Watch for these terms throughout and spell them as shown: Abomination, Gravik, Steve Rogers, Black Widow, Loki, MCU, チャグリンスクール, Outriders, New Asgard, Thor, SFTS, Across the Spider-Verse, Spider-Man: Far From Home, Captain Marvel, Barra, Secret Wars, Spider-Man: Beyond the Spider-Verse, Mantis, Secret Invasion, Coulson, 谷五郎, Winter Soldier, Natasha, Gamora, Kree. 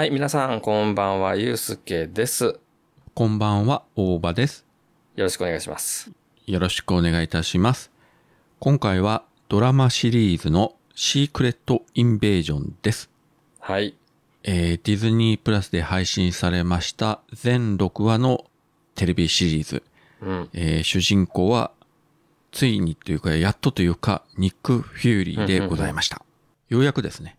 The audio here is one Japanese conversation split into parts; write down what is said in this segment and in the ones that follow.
はい、皆さんこんばんは、ゆうすけです。こんばんは、大場です。よろしくお願いします。よろしくお願いいたします。今回はドラマシリーズのシークレットインベージョンです。はい。ディズニープラスで配信されました全6話のテレビシリーズ。うん。主人公はついにというか、やっとというか、ニック・フューリーでございました。うんうんうん、ようやくですね。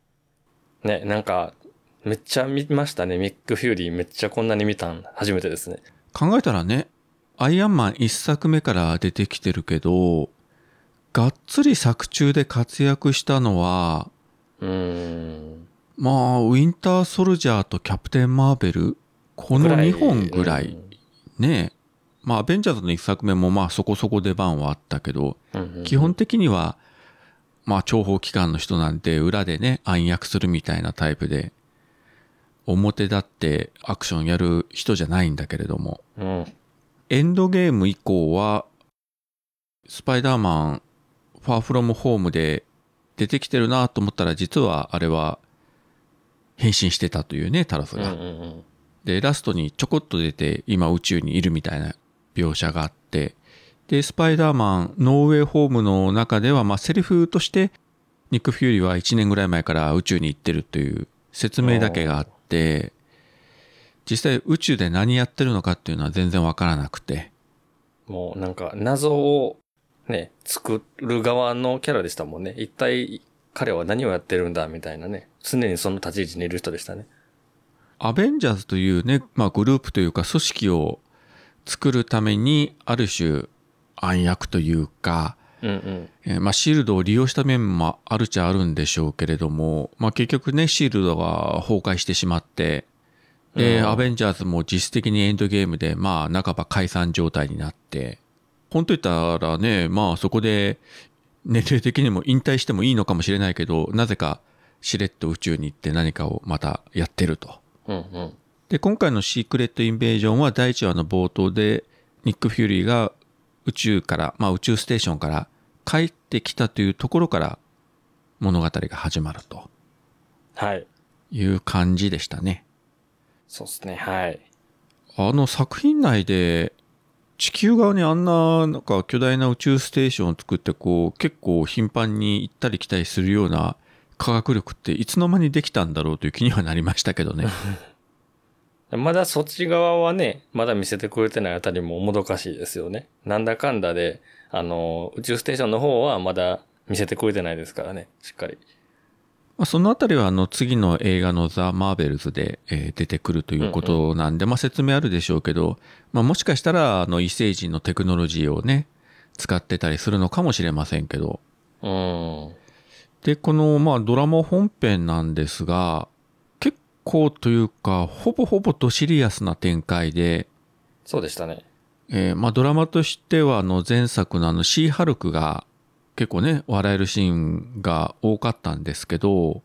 ね、なんか、めっちゃ見ましたね。ニック・フューリーめっちゃこんなに見たん初めてですね。考えたらね、アイアンマン1作目から出てきてるけど、がっつり作中で活躍したのは、まあ、ウィンター・ソルジャーとキャプテン・マーベル、この2本ぐらい、ね。まあ、アベンジャーズの1作目もまあそこそこ出番はあったけど、基本的には、まあ、諜報機関の人なんて裏でね、暗躍するみたいなタイプで、表立ってアクションやる人じゃないんだけれども、エンドゲーム以降は、スパイダーマン、ファーフロムホームで出てきてるなと思ったら、実はあれは、変身してたというね、タロスが。で、ラストにちょこっと出て、今宇宙にいるみたいな描写があって、で、スパイダーマン、ノーウェイホームの中では、まあ、セリフとして、ニック・フューリーは1年ぐらい前から宇宙に行ってるという説明だけがあって、実際宇宙で何やってるのかっていうのは全然わからなくて。もうなんか謎をね、作る側のキャラでしたもんね。一体彼は何をやってるんだみたいなね。常にその立ち位置にいる人でしたね。アベンジャーズというね、まあグループというか組織を作るためにある種、暗躍というか、まあシールドを利用した面もあるっちゃあるんでしょうけれども、まあ結局ね、シールドが崩壊してしまって、アベンジャーズも実質的にエンドゲームで、まあ半ば解散状態になって、本当言ったらね、まあそこで年齢的にも引退してもいいのかもしれないけど、なぜかしれっと宇宙に行って何かをまたやってると。で、今回のシークレットインベージョンは第1話の冒頭で、ニック・フューリーが宇宙から、まあ宇宙ステーションから帰ってきたというところから物語が始まると。はい。いう感じでしたね。そうですね、はい。あの作品内で地球側にあんな、なんか巨大な宇宙ステーションを作ってこう結構頻繁に行ったり来たりするような科学力っていつの間にできたんだろうという気にはなりましたけどね。まだそっち側はね、まだ見せてくれてないあたりももどかしいですよね。なんだかんだで、宇宙ステーションの方はまだ見せてくれてないですからね、しっかり。まあ、そのあたりは次の映画のザ・マーベルズで出てくるということなんで、まあ説明あるでしょうけど、まあもしかしたら異星人のテクノロジーをね、使ってたりするのかもしれませんけど。で、このまあドラマ本編なんですが、こうというか、ほぼほぼドシリアスな展開で。そうでしたね。まあドラマとしては前作のシーハルクが結構ね、笑えるシーンが多かったんですけど、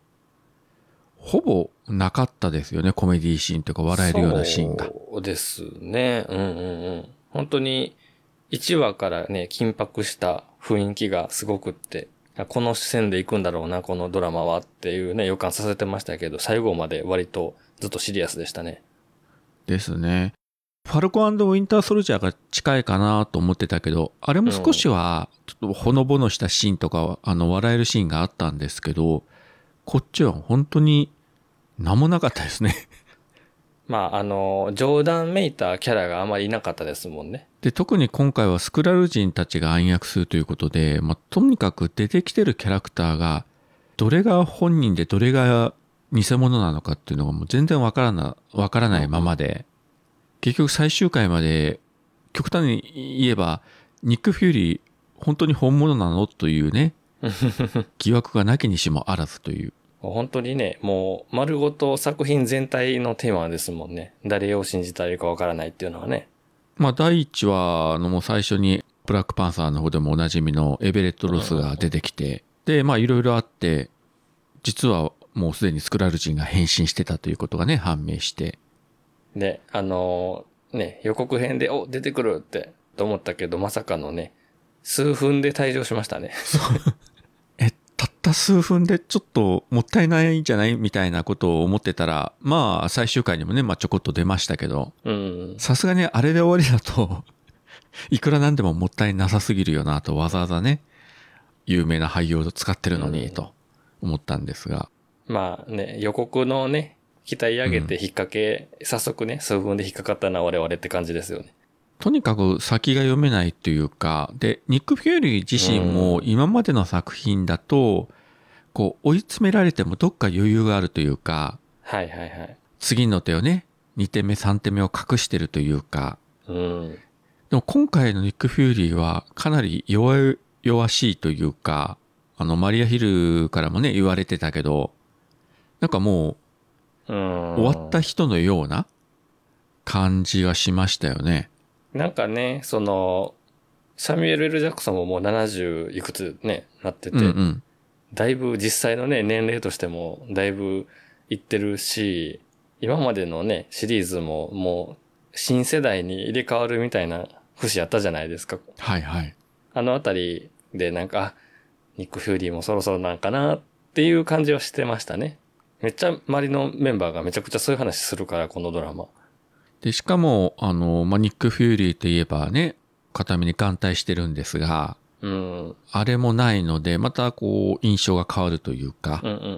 ほぼなかったですよね、コメディシーンというか笑えるようなシーンが。そうですね。本当に1話からね、緊迫した雰囲気がすごくって。この線で行くんだろうな、このドラマはっていうね、予感させてましたけど、最後まで割とずっとシリアスでしたね。ですね。ファルコン&ウィンターソルジャーが近いかなと思ってたけど、あれも少しは、ちょっとほのぼのしたシーンとか、笑えるシーンがあったんですけど、こっちは本当に何もなかったですね。まあ、冗談めいたキャラがあまりいなかったですもんね。で、特に今回はスクラル人たちが暗躍するということで、まあ、とにかく出てきてるキャラクターが、どれが本人でどれが偽物なのかっていうのがもう全然わからないままで、結局最終回まで、極端に言えば、ニック・フューリー、本当に本物なのというね、疑惑がなきにしもあらずという。本当にね、もう丸ごと作品全体のテーマですもんね。誰を信じたらいいかわからないっていうのはね。まあ、第1話のもう最初に、ブラックパンサーの方でもおなじみのエベレット・ロスが出てきて、で、まあ、いろいろあって、実はもうすでにスクラル人が変身してたということがね、判明して。で、ね、予告編で、出てくるって、と思ったけど、まさかのね、数分で退場しましたね。たった数分でちょっともったいないんじゃないみたいなことを思ってたら、まあ最終回にもね、まあ、ちょこっと出ましたけど、さすがにあれで終わりだといくらなんでももったいなさすぎるよなと、わざわざね有名な俳優を使ってるのにと思ったんですが、まあね、予告のね鍛え上げて引っ掛け、早速ね数分で引っかかったな我々って感じですよね。とにかく先が読めないというか、でニック・フューリー自身も今までの作品だと、こう追い詰められてもどっか余裕があるというか、はいはいはい、次の手をね2手目3手目を隠してるというか、うん、でも今回のニック・フューリーはかなり弱しいというか、あのマリア・ヒルからもね言われてたけど、なんかもう、終わった人のような感じがしましたよね。なんかね、そのサミュエル・L・ジャクソンももう70いくつねなってて、うんうん、だいぶ実際のね年齢としてもだいぶいってるし、今までのねシリーズももう新世代に入れ替わるみたいな節やったじゃないですか。はいはい。あのあたりでなんかニック・フューリーもそろそろなんかなっていう感じはしてましたね。めっちゃ周りのメンバーがめちゃくちゃそういう話するから、このドラマ。でしかもまあ、ニック・フューリーといえばね片目に眼帯してるんですが、うん、あれもないのでまたこう印象が変わるというか、うんうんうんう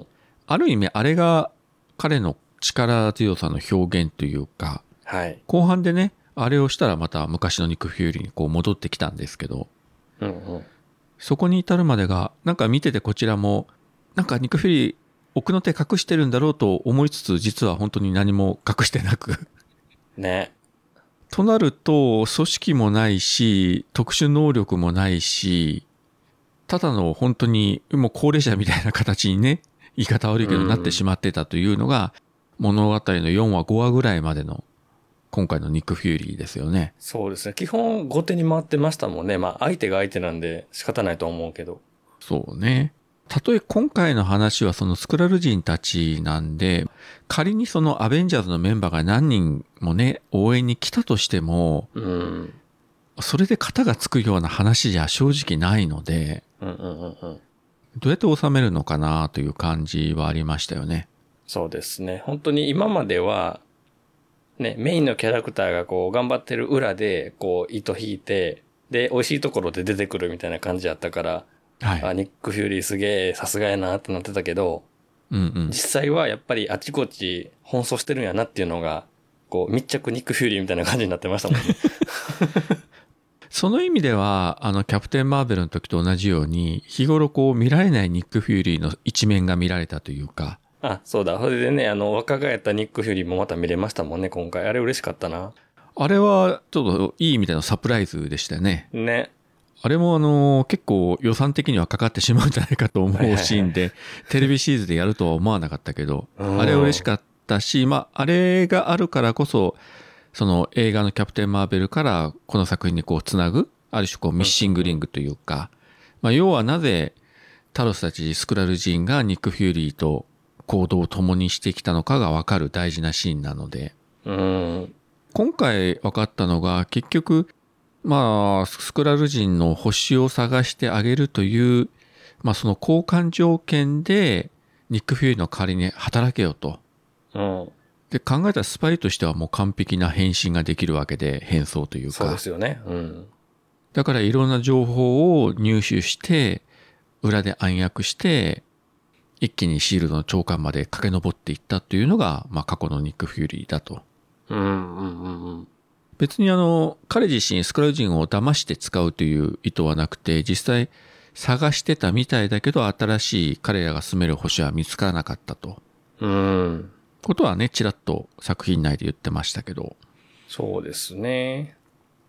ん、ある意味あれが彼の力強さの表現というか、はい、後半でねあれをしたらまた昔のニック・フューリーにこう戻ってきたんですけど、うんうん、そこに至るまでがなんか見てて、こちらもなんかニック・フューリー奥の手隠してるんだろうと思いつつ、実は本当に何も隠してなくね、となると組織もないし特殊能力もないし、ただの本当にもう高齢者みたいな形にね、言い方悪いけどなってしまってたというのが、物語の4話5話ぐらいまでの今回のニック・フューリーですよね。そうですね、基本後手に回ってましたもんね。まあ相手が相手なんで仕方ないと思うけど。そうね、たとえ今回の話はそのスクラル人たちなんで、仮にそのアベンジャーズのメンバーが何人もね応援に来たとしても、うん、それで片がつくような話じゃ正直ないので、うんうんうんうん、どうやって収めるのかなという感じはありましたよね。そうですね、本当に今までは、ね、メインのキャラクターがこう頑張ってる裏でこう糸引いて、で美味しいところで出てくるみたいな感じだったから。はい、あ、ニック・フューリーすげえさすがやなってなってたけど、うんうん、実際はやっぱりあちこち奔走してるんやなっていうのが、こう密着ニック・フューリーみたいな感じになってましたもんねその意味ではキャプテン・マーベルの時と同じように、日頃こう見られないニック・フューリーの一面が見られたというか。あ、そうだ、それでね若返ったニック・フューリーもまた見れましたもんね今回。あれ嬉しかったな。あれはちょっといい意味でのサプライズでしたよね。ね、あれも結構予算的にはかかってしまうんじゃないかと思うシーンで、はいはいはい、テレビシリーズでやるとは思わなかったけど、あれ嬉しかったし、まああれがあるからこそ、その映画のキャプテンマーベルからこの作品にこうつなぐ、ある種こうミッシングリングというか、まあ要はなぜタロスたちスクラル人がニック・フューリーと行動を共にしてきたのかが分かる大事なシーンなので、今回分かったのが結局、まあ、スクラル人の星を探してあげるという、まあ、その交換条件でニック・フューリーの代わりに働けよと、うん、で考えたらスパイとしてはもう完璧な変身ができるわけで、変装というか。そうですよね、うん、だからいろんな情報を入手して裏で暗躍して一気にシールドの長官まで駆け上っていったというのが、まあ、過去のニック・フューリーだと。うんうんうんうん、別に彼自身スクラル人を騙して使うという意図はなくて、実際探してたみたいだけど新しい彼らが住める星は見つからなかったと、うん、ことはねちらっと作品内で言ってましたけど。そうですね、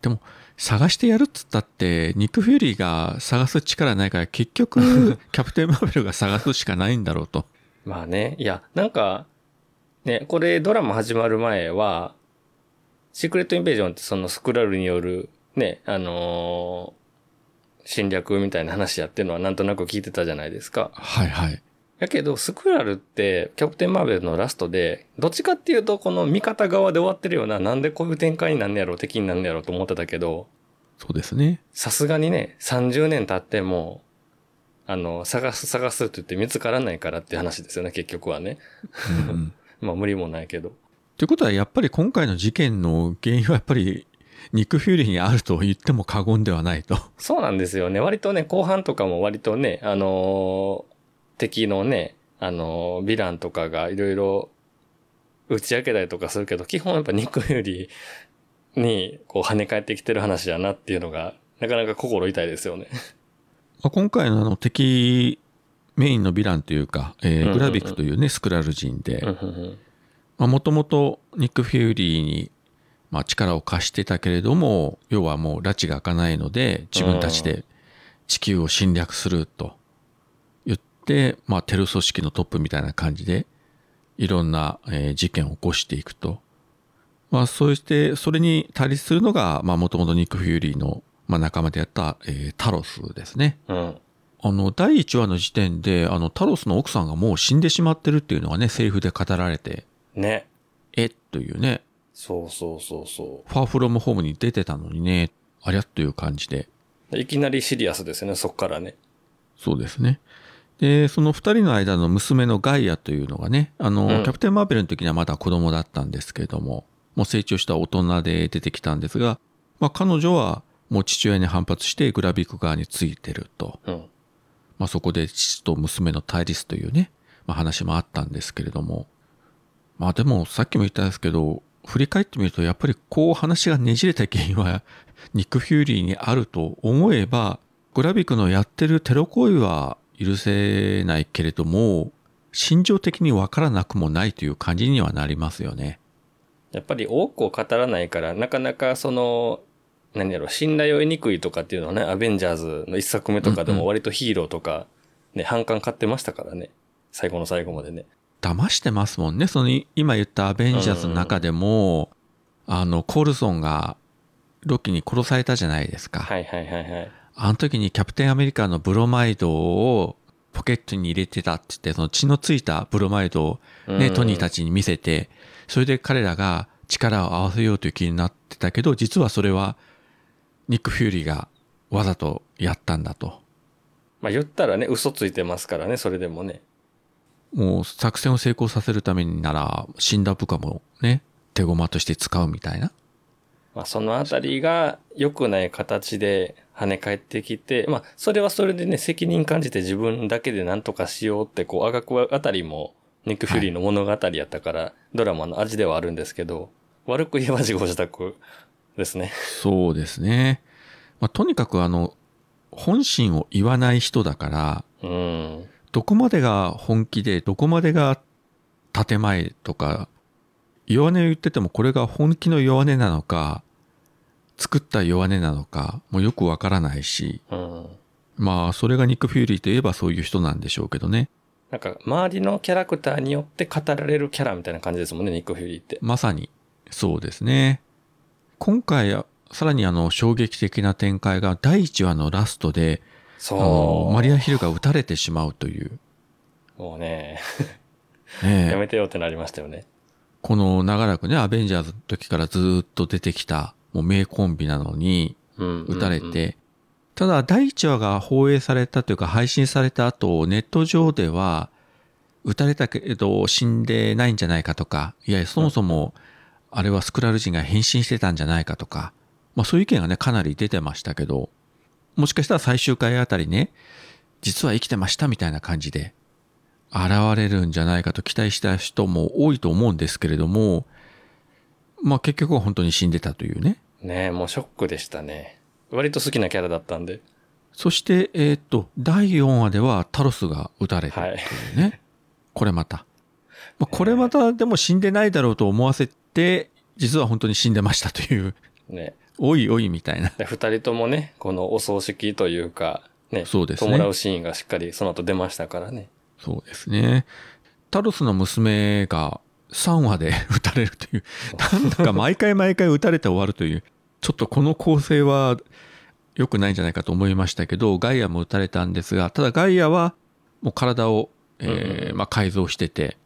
でも探してやるっつったってニック・フューリーが探す力ないから、結局キャプテン・マーベルが探すしかないんだろうとまあね、いやなんかね、これドラマ始まる前はシークレットインベージョンってそのスクラルによるね、侵略みたいな話やってるのはなんとなく聞いてたじゃないですか。はいはい。だけどスクラルってキャプテンマーベルのラストでどっちかっていうとこの味方側で終わってるような、なんでこういう展開になんねやろ敵になんねやろと思ってたけど。そうですね。さすがにね30年経っても探すって言って見つからないからって話ですよね、結局はね。うん、まあ無理もないけど。ということはやっぱり今回の事件の原因はやっぱりニック・フューリーにあると言っても過言ではないと。そうなんですよね。割とね、後半とかも割とね、敵のね、ヴィランとかがいろいろ打ち明けたりとかするけど、基本やっぱニック・フューリーにこう跳ね返ってきてる話だなっていうのが、なかなか心痛いですよね。今回の敵、メインのヴィランというか、グラビックというね、スクラル人で、もともとニック・フューリーにまあ力を貸してたけれども、要はもう拉致が開かないので、自分たちで地球を侵略すると言って、まあテロ組織のトップみたいな感じで、いろんな事件を起こしていくと。まあそして、それに対立するのが、まあもともとニック・フューリーのまあ仲間でやったタロスですね。うん、第1話の時点で、タロスの奥さんがもう死んでしまってるっていうのがね、セリフで語られて。ね。というね。そうそうそうそう。ファーフロムホームに出てたのにね、ありゃという感じで。いきなりシリアスですよね、そっからね。そうですね。で、その二人の間の娘のガイアというのがね、うん、キャプテンマーベルの時にはまだ子供だったんですけれども、もう成長した大人で出てきたんですが、まあ彼女はもう父親に反発してグラビック側についてると。うん、まあそこで父と娘の対立というね、まあ話もあったんですけれども、まあでもさっきも言ったんですけど、振り返ってみるとやっぱりこう話がねじれた原因はニック・フューリーにあると思えば、グラビックのやってるテロ行為は許せないけれども、心情的に分からなくもないという感じにはなりますよね。やっぱり多くを語らないから、なかなかその何やろ、信頼を得にくいとかっていうのはね、アベンジャーズの一作目とかでも割とヒーローとかね、反感買ってましたからね、最後の最後までね。騙してますもんね。その今言ったアベンジャーズの中でも、コールソンがロキに殺されたじゃないですか。はいはいはいはい。あの時にキャプテンアメリカのブロマイドをポケットに入れてたって言って、その血のついたブロマイドをね、トニーたちに見せて、それで彼らが力を合わせようという気になってたけど、実はそれはニック・フューリーがわざとやったんだと。まあ言ったらね、嘘ついてますからね、それでもね。もう作戦を成功させるためになら死んだ部下もね、手駒として使うみたいな。まあそのあたりが良くない形で跳ね返ってきて、まあそれはそれでね、責任感じて自分だけで何とかしようってこうあがくあたりもニック・フューリーの物語やったから、はい、ドラマの味ではあるんですけど、悪く言えば自業自得ですね。そうですね。まあとにかく本心を言わない人だから、うん。どこまでが本気で、どこまでが建前とか、弱音を言っててもこれが本気の弱音なのか、作った弱音なのか、もうよくわからないし、うん、まあそれがニック・フューリーといえばそういう人なんでしょうけどね。なんか周りのキャラクターによって語られるキャラみたいな感じですもんね、ニック・フューリーって。まさに、そうですね。今回、さらに衝撃的な展開が第1話のラストで、そう、マリア・ヒルが撃たれてしまうという。もうね、やめてよってなりましたよね。この長らくね、アベンジャーズの時からずっと出てきた、もう名コンビなのに、撃たれて、うんうんうん、ただ第1話が放映されたというか配信された後、ネット上では、撃たれたけど死んでないんじゃないかとか、いやそもそも、あれはスクラル人が変身してたんじゃないかとか、まあそういう意見がね、かなり出てましたけど、もしかしたら最終回あたりね、実は生きてましたみたいな感じで現れるんじゃないかと期待した人も多いと思うんですけれども、まあ結局は本当に死んでたというね。ねえ、もうショックでしたね。割と好きなキャラだったんで。そして、第4話ではタロスが撃たれたというね。はい、これまた。まあ、これまたでも死んでないだろうと思わせて、実は本当に死んでましたという。ね。おいおいみたいな。で、二人ともね、このお葬式というか、ね、そうですね。弔うシーンがしっかりその後出ましたからね。そうですね。タロスの娘が3話で撃たれるという、なんだか毎回毎回撃たれて終わるという、ちょっとこの構成は良くないんじゃないかと思いましたけど、ガイアも撃たれたんですが、ただガイアはもう体を、まあ改造してて、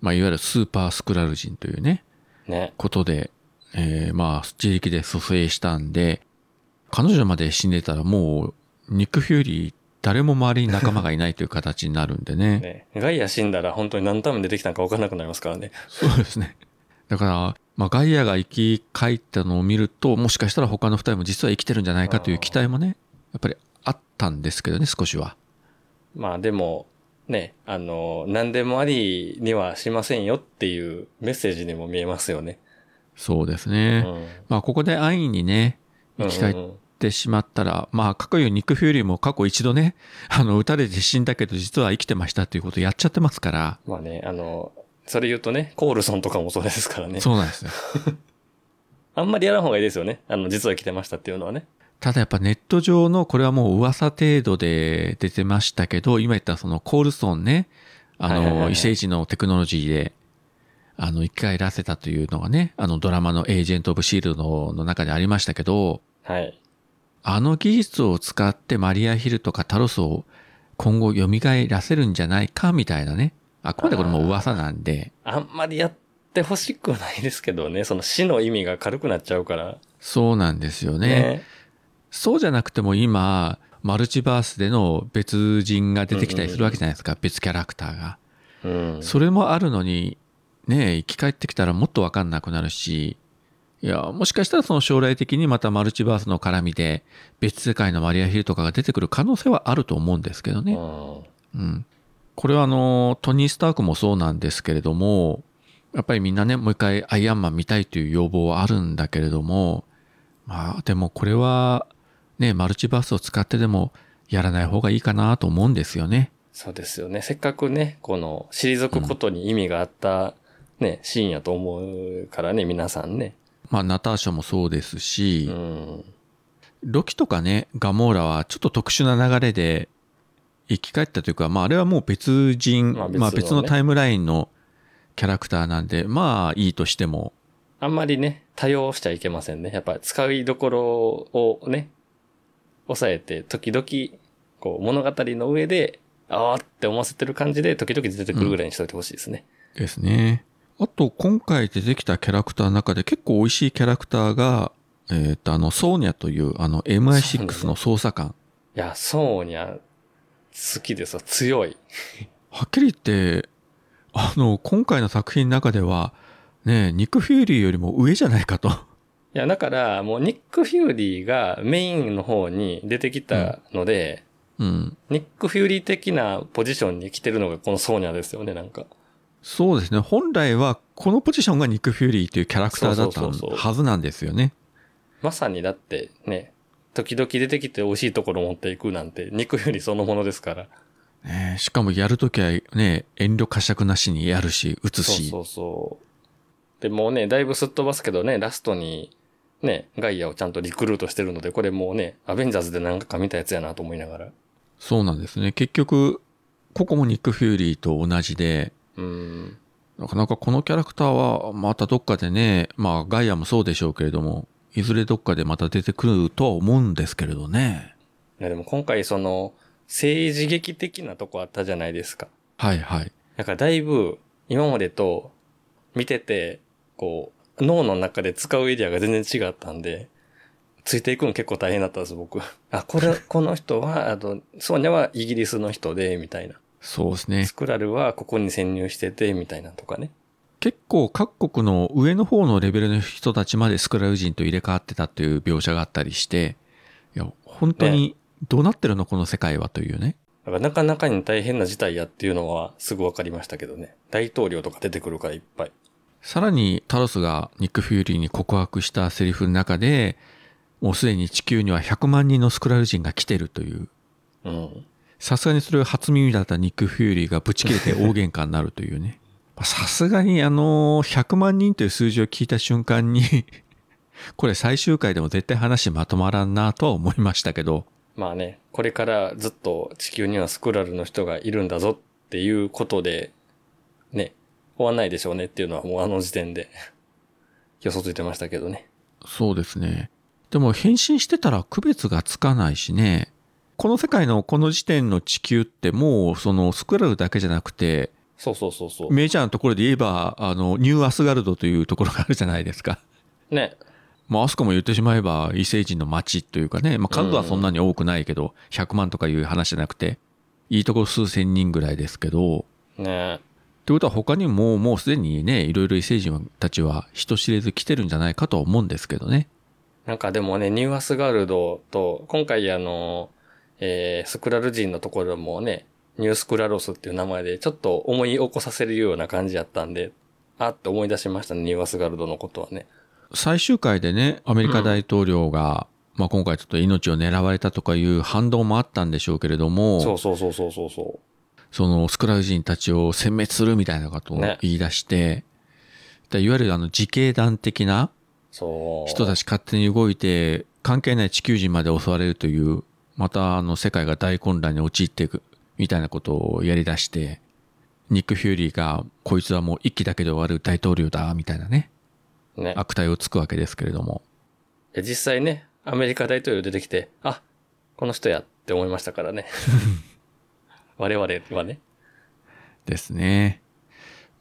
まあいわゆるスーパースクラル人というね、ことで、まあ自力で蘇生したんで、彼女まで死んでたらもうニック・フューリー誰も周りに仲間がいないという形になるんでね。ね、ガイア死んだら本当に何ターン出てきたのか分からなくなりますからね。そうですね。だから、まあ、ガイアが生き返ったのを見ると、もしかしたら他の2人も実は生きてるんじゃないかという期待もね、やっぱりあったんですけどね、少しは。まあでもね、何でもありにはしませんよっていうメッセージにも見えますよね。そうですね。うん、まあここで安易にね、生き返ってしまったら、うんうんうん、まあかっこいいニック・フューリーも過去一度ね、撃たれて死んだけど実は生きてましたっていうことをやっちゃってますから。まあね、それ言うとね、コールソンとかもそうですからね。そうなんですよ。あんまりやらん方がいいですよね。実は来てましたっていうのはね。ただやっぱネット上の、これはもう噂程度で出てましたけど、今言ったそのコールソンね、異星人のテクノロジーで、生き返らせたというのがね、ドラマのエージェント・オブ・シールドの中でありましたけど、はい。技術を使ってマリア・ヒルとかタロスを今後蘇らせるんじゃないかみたいなね。あくまでこれも噂なんで。あんまりやってほしくないですけどね。その死の意味が軽くなっちゃうから。そうなんですよね。ね、そうじゃなくても今、マルチバースでの別人が出てきたりするわけじゃないですか。うんうん、別キャラクターが、うん。それもあるのに、ね、生き返ってきたらもっとわかんなくなるし、いや、もしかしたらその将来的にまたマルチバースの絡みで別世界のマリアヒルとかが出てくる可能性はあると思うんですけどね。うん。これはトニー・スタークもそうなんですけれども、やっぱりみんなね、もう一回アイアンマン見たいという要望はあるんだけれども、まあでもこれはね、マルチバースを使ってでもやらない方がいいかなと思うんですよね。そうですよね。せっかくね、この退くことに意味があったね、シーンやと思うからね、皆さんね。まあナターシャもそうですし、うん、ロキとかね、ガモーラはちょっと特殊な流れで、生き返ったというか、まああれはもう別人、まあ まあ別のタイムラインのキャラクターなんで、まあいいとしても。あんまりね、多用しちゃいけませんね。やっぱ使いどころをね、抑えて、時々、こう物語の上で、あーって思わせてる感じで、時々出てくるぐらいにしといてほしいですね、うん。ですね。あと、今回出てきたキャラクターの中で結構美味しいキャラクターが、ソーニャという、MI6 の捜査官。ね、いや、ソーニャ、好きですよ。強い。はっきり言って、今回の作品の中では、ね、ニック・フューリーよりも上じゃないかと。いや、だから、もうニック・フューリーがメインの方に出てきたので、うんうん、ニック・フューリー的なポジションに来てるのがこのソーニャですよね、なんか。そうですね。本来は、このポジションがニック・フューリーというキャラクターだったはずなんですよね。まさにだって、ね、時々出てきて美味しいところ持っていくなんて、肉よりそのものですから。ね、しかもやるときはね、遠慮過酌なしにやるし、打つし。そうそうそう。で、もうね、だいぶすっ飛ばすけどね、ラストに、ね、ガイアをちゃんとリクルートしてるので、これもうね、アベンジャーズでなんか見たやつやなと思いながら。そうなんですね。結局、ここもニック・フューリーと同じで、なかなかこのキャラクターは、またどっかでね、まあ、ガイアもそうでしょうけれども、いずれどっかでまた出てくるとは思うんですけれどね。いやでも今回その政治劇的なとこあったじゃないですか。はいはい。だからだいぶ今までと見てて、こう脳の中で使うエリアが全然違ったんで、ついていくの結構大変だったんです僕。あ、この人は、ソーニャはイギリスの人で、みたいな。そうですね。スクラルはここに潜入してて、みたいなとかね。結構各国の上の方のレベルの人たちまでスクラル人と入れ替わってたっていう描写があったりして、いや、本当にどうなってるのこの世界はというね。だからなかなかに大変な事態やっていうのはすぐわかりましたけどね。大統領とか出てくるからいっぱい。さらにタロスがニック・フューリーに告白したセリフの中で、もうすでに地球には100万人のスクラル人が来てるという。うん。さすがにそれを初耳だったニック・フューリーがぶち切れて大喧嘩になるというね。さすがに100万人という数字を聞いた瞬間に、これ最終回でも絶対話まとまらんなとは思いましたけど。まあね、これからずっと地球にはスクラルの人がいるんだぞっていうことで、ね、終わんないでしょうねっていうのはもうあの時点で予想ついてましたけどね。そうですね。でも変身してたら区別がつかないしね。この世界のこの時点の地球ってもうそのスクラルだけじゃなくて、そうそうそうそう。メジャーのところで言えば、ニューアスガルドというところがあるじゃないですか。ね。まあ、あそこも言ってしまえば異星人の街というかね、まあ、数はそんなに多くないけど、100万とかいう話じゃなくて、いいとこ数千人ぐらいですけど。ね。ってことは他にももうすでにね、いろいろ異星人たちは人知れず来てるんじゃないかとは思うんですけどね。なんかでもね、ニューアスガルドと、今回スクラル人のところもね、ニュースクラロスっていう名前でちょっと思い起こさせるような感じやったんで、あって思い出しましたね、ニューアスガルドのことはね。最終回でね、アメリカ大統領が、まあ、今回ちょっと命を狙われたとかいう反動もあったんでしょうけれども、そのスクラル人たちを殲滅するみたいなことを言い出して、ね、いわゆる自警団的な人たち勝手に動いて関係ない地球人まで襲われるという、また世界が大混乱に陥っていくみたいなことをやり出して、ニック・フューリーがこいつはもう一期だけで終わる大統領だみたいなね。ね、悪態をつくわけですけれども、実際ね、アメリカ大統領出てきて、あ、この人やって思いましたからね我々はねですね。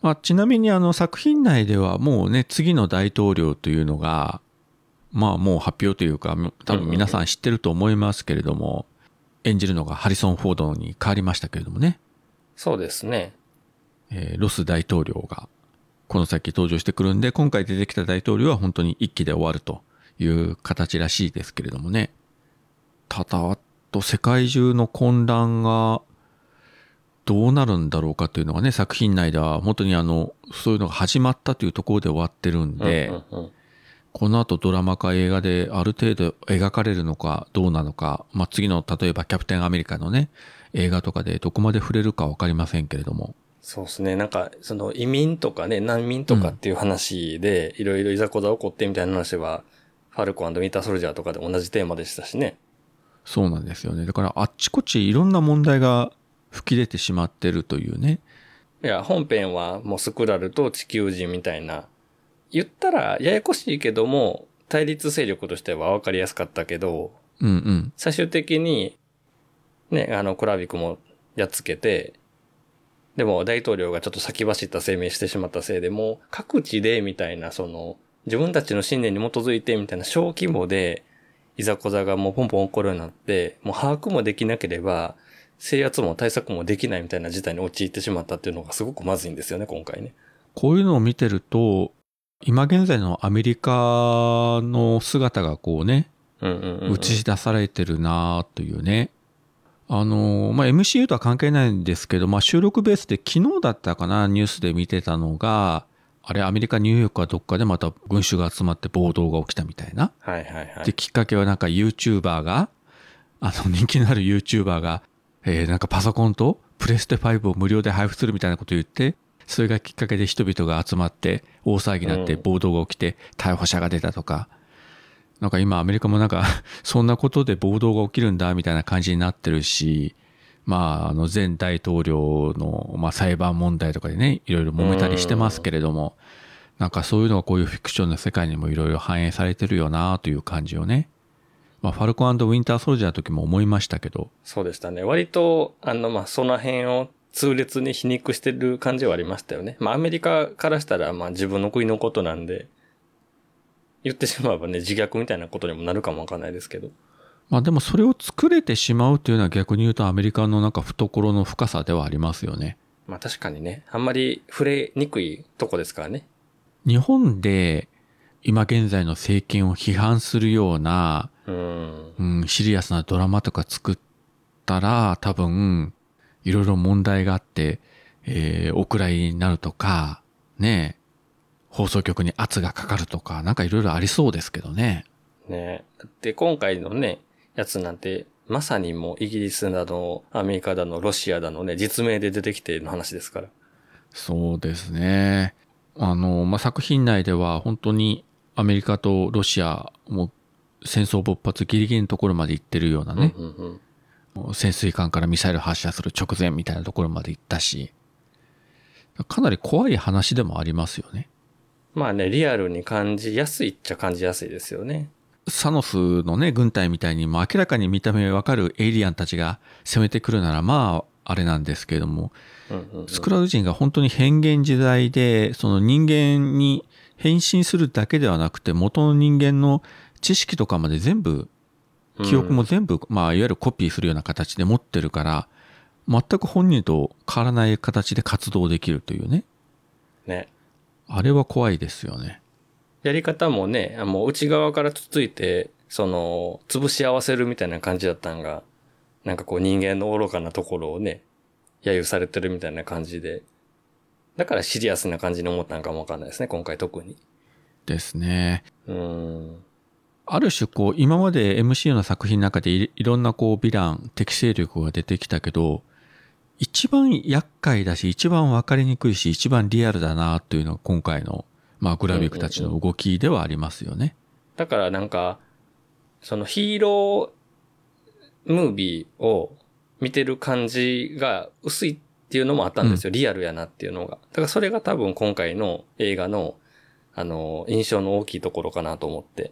まあ、ちなみに作品内ではもうね、次の大統領というのがまあもう発表というか、多分皆さん知ってると思いますけれども、うんうんうん、演じるのがハリソン・フォードに変わりましたけれどもね。そうですね、ロス大統領がこの先登場してくるんで、今回出てきた大統領は本当に一期で終わるという形らしいですけれどもね。ただ、あと世界中の混乱がどうなるんだろうかというのがね、作品内では本当にそういうのが始まったというところで終わってるんで、うんうんうん、この後ドラマか映画である程度描かれるのかどうなのか、まあ、次の例えばキャプテンアメリカのね、映画とかでどこまで触れるか分かりませんけれども。そうですね。なんか、移民とかね、難民とかっていう話で、いろいろいざこざ起こってみたいな話は、ファルコン&ウィンターソルジャーとかで同じテーマでしたしね。そうなんですよね。だから、あっちこっちいろんな問題が吹き出てしまってるというね。いや、本編はもうスクラルと地球人みたいな。言ったら、ややこしいけども、対立勢力としては分かりやすかったけど、うんうん、最終的に、ね、コラビクもやっつけて、でも大統領がちょっと先走った声明してしまったせいで、もう各地でみたいな、自分たちの信念に基づいてみたいな小規模でいざこざがもうポンポン起こるようになって、もう把握もできなければ制圧も対策もできないみたいな事態に陥ってしまったっていうのがすごくまずいんですよね、今回ね。こういうのを見てると、今現在のアメリカの姿がこうね、打ち出されてるなというね。まあ、MCU とは関係ないんですけど、まあ、収録ベースで昨日だったかな、ニュースで見てたのが、あれ、アメリカニューヨークはどっかでまた群衆が集まって暴動が起きたみたいな。はいはいはい。で、きっかけはなんか YouTuber が、人気のある YouTuber が、なんかパソコンとプレステ5を無料で配布するみたいなことを言って、それがきっかけで人々が集まって大騒ぎになって暴動が起きて逮捕者が出たとか。なんか今アメリカもなんかそんなことで暴動が起きるんだみたいな感じになってるし、まあ前大統領のまあ裁判問題とかでね、いろいろ揉めたりしてますけれども、なんかそういうのがこういうフィクションの世界にもいろいろ反映されてるよなという感じをね、まあファルコン&ウィンターソルジャーの時も思いましたけど。そうでしたね。割とまあその辺を痛烈に皮肉してる感じはありましたよね。まあアメリカからしたらまあ自分の国のことなんで。言ってしまえばね、自虐みたいなことにもなるかもわかんないですけど。まあでもそれを作れてしまうというのは、逆に言うとアメリカのなんか懐の深さではありますよね。まあ確かにね、あんまり触れにくいとこですからね。日本で今現在の政権を批判するような、シリアスなドラマとか作ったら、多分いろいろ問題があって、お蔵入りになるとかね、放送局に圧がかかるとか、なんかいろいろありそうですけどね。ねえ。で、今回のね、やつなんて、まさにもうイギリスだの、アメリカだの、ロシアだのね、実名で出てきての話ですから。そうですね。まあ、作品内では本当にアメリカとロシアも戦争勃発ギリギリのところまで行ってるようなね、うんうんうん、潜水艦からミサイル発射する直前みたいなところまで行ったし、かなり怖い話でもありますよね。まあね、リアルに感じやすいっちゃ感じやすいですよね。サノスのね、軍隊みたいにも明らかに見た目わかるエイリアンたちが攻めてくるならまああれなんですけれども、スクラル人が本当に変幻自在で、その人間に変身するだけではなくて元の人間の知識とかまで全部記憶も全部、まあいわゆるコピーするような形で持ってるから全く本人と変わらない形で活動できるというね。ね。あれは怖いですよね。やり方もね、もう内側からつついてその潰し合わせるみたいな感じだったんが、なんかこう人間の愚かなところをね揶揄されてるみたいな感じで、だからシリアスな感じに思ったんかもわかんないですね、今回特に。ですね。ある種こう今まで MCU の作品の中でいろんなこうヴィラン敵勢力が出てきたけど、一番厄介だし一番分かりにくいし一番リアルだなというのが今回のまあグラビックたちの動きではありますよね、うんうんうん、だからなんかそのヒーロームービーを見てる感じが薄いっていうのもあったんですよ、うん、リアルやなっていうのが。だからそれが多分今回の映画の印象の大きいところかなと思って。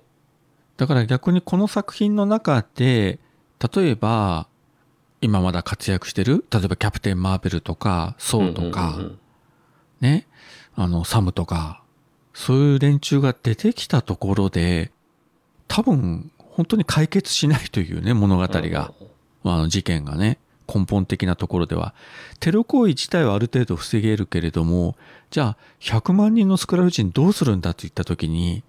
だから逆にこの作品の中で例えば今まだ活躍してる例えばキャプテンマーベルとかソーとか、うんうんうんうん、ね、サムとかそういう連中が出てきたところで多分本当に解決しないというね物語が、うん、事件がね根本的なところではテロ行為自体はある程度防げるけれども、じゃあ100万人のスクラル人どうするんだといった時に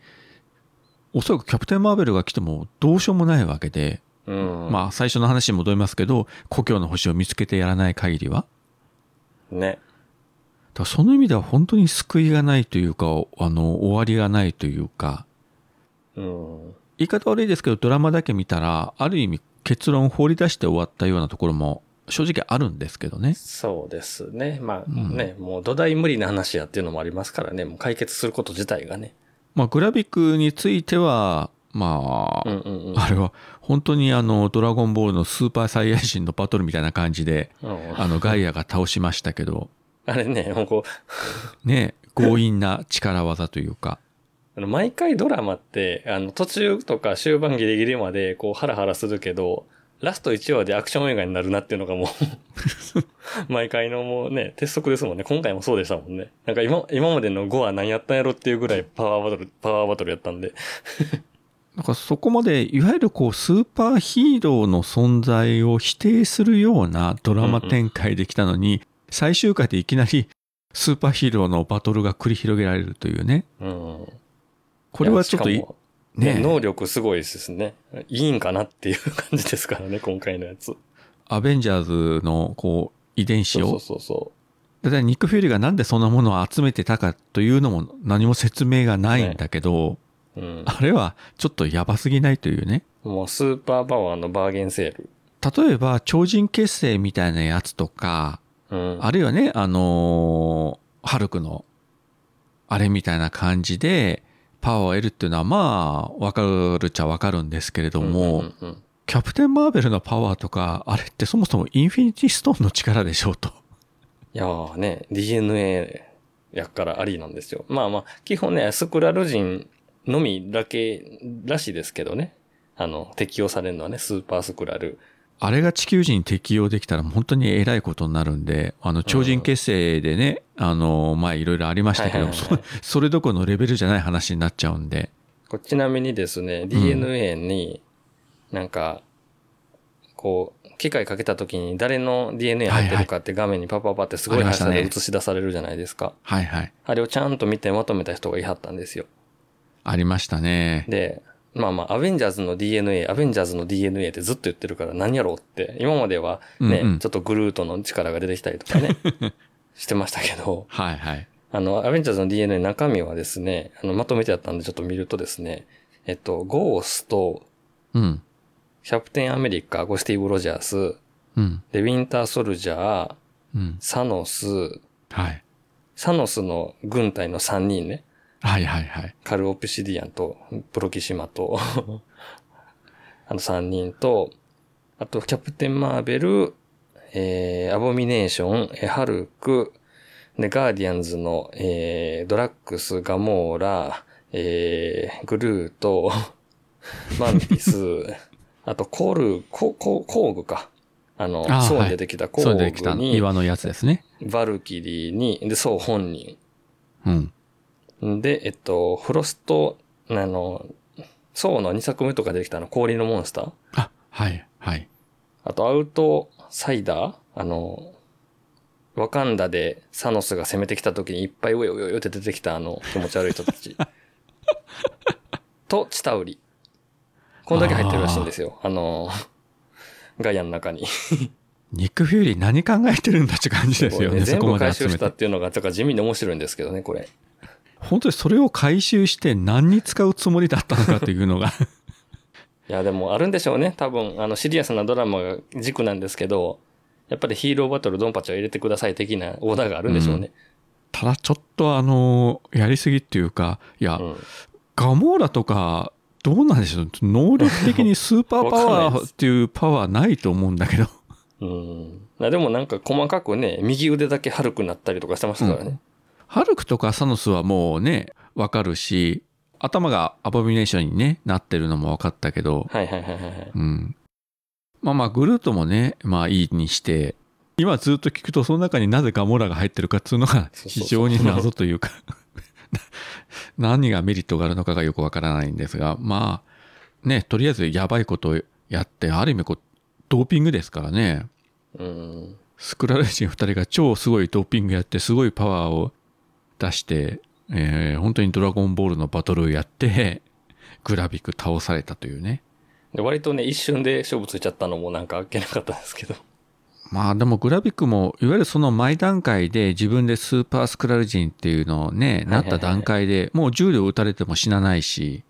おそらくキャプテンマーベルが来てもどうしようもないわけで、うん、まあ最初の話に戻りますけど故郷の星を見つけてやらない限りはね。だからその意味では本当に救いがないというか終わりがないというか、うん、言い方悪いですけどドラマだけ見たらある意味結論を放り出して終わったようなところも正直あるんですけどね。そうですね。まあね、うん、もう土台無理な話やっていうのもありますからね。もう解決すること自体がね。まあ、グラビックについてはまあ、うんうんうん、あれは本当にドラゴンボールのスーパーサイヤ人のバトルみたいな感じで、うん、ガイアが倒しましたけどあれね、もうこうね、強引な力技というか毎回ドラマって途中とか終盤ギリギリまでこうハラハラするけどラスト1話でアクション映画になるなっていうのがもう毎回のもうね鉄則ですもんね。今回もそうでしたもんね。なんか今までの5話何やったんやろっていうぐらいパワーバトルやったんでなんかそこまでいわゆるこうスーパーヒーローの存在を否定するようなドラマ展開できたのに、うんうん、最終回でいきなりスーパーヒーローのバトルが繰り広げられるというね、うん、これはちょっとね、能力すごいですね。いいんかなっていう感じですからね、今回のやつ。アベンジャーズのこう遺伝子を、そうそうそうそう。だからニック・フューリーがなんでそんなものを集めてたかというのも何も説明がないんだけど、ね、うん、あれはちょっとやばすぎないというね。もうスーパーパワーのバーゲンセール。例えば超人結成みたいなやつとか、うん、あるいはね、ハルクのあれみたいな感じで。パワーを得るっていうのはまあ分かるっちゃ分かるんですけれども、うんうんうん、キャプテンマーベルのパワーとかあれってそもそもインフィニティストーンの力でしょうと。いやーね、 DNA やからありなんですよ。まあまあ基本ねスクラル人のみだけらしいですけどね、適用されるのはねスーパースクラル。あれが地球人に適用できたら本当にえらいことになるんで、超人結成でね、まあいろいろありましたけど、はいはいはいはい、それどころのレベルじゃない話になっちゃうんで。ちなみにですね、DNA になんか、こう、機械かけた時に誰の DNA 入ってるかって画面にパパパってすごい速さで映し出されるじゃないですか。はいはい。あれをちゃんと見てまとめた人がいはったんですよ。ありましたね。で、まあまあ、アベンジャーズのDNA ってずっと言ってるから何やろうって、今まではね、うんうん、ちょっとグルートの力が出てきたりとかね、してましたけど、はいはい。アベンジャーズの DNA の中身はですね、まとめてあったんでちょっと見るとですね、ゴースト、うん、キャプテンアメリカ、スティーブ・ロジャース、うん、で、ウィンター・ソルジャー、うん、サノス、はい。サノスの軍隊の3人ね、はいはいはい。カルオプシディアンと、プロキシマと、3人と、あと、キャプテンマーベル、アボミネーション、ハルク、で、ガーディアンズの、ドラックス、ガモーラ、グルート、マンピス、あと、工具か。ソーに出てきた工具に、はい、そう出てきた岩のやつですね。バルキリーに、で、ソー本人。うん。で、フロスト、ソーの2作目とかできた氷のモンスター。あ、はい、はい。あと、アウトサイダー、ワカンダでサノスが攻めてきた時にいっぱいウヨウヨウヨって出てきた気持ち悪い人たち。と、チタウリ。こんだけ入ってるらしいんですよ。ガイアの中に。ニック・フューリー何考えてるんだって感じですよね。全部回収したっていうのが、だから地味に面白いんですけどね、これ。本当にそれを回収して何に使うつもりだったのかというのが。いや、でもあるんでしょうね。多分、シリアスなドラマが軸なんですけど、やっぱりヒーローバトルドンパチを入れてください的なオーダーがあるんでしょうね。うん、ただちょっとやりすぎっていうか、いや、うん、ガモーラとか、どうなんでしょう。能力的にスーパーパワーっていうパワーないと思うんだけど。でもなんか細かくね、右腕だけハルクになったりとかしてましたからね。うん、ハルクとかサノスはもうね、わかるし、頭がアボミネーションに、ね、なってるのもわかったけど。はいはいはいはい。うん。まあまあ、グルートもね、まあいいにして、今ずっと聞くとその中になぜガモラが入ってるかっていうのが非常に謎というかそうそうそう。何がメリットがあるのかがよくわからないんですが、まあね、とりあえずやばいことをやって、ある意味こうドーピングですからね。うん、スクラル人2人が超すごいドーピングやって、すごいパワーを出して、本当にドラゴンボールのバトルをやってグラビック倒されたというね。で割とね一瞬で勝負ついちゃったのもなんかあっけなかったんですけど。まあでもグラビックもいわゆるその前段階で自分でスーパースクラル人っていうのをね、なった段階でもう銃で撃たれても死なないし、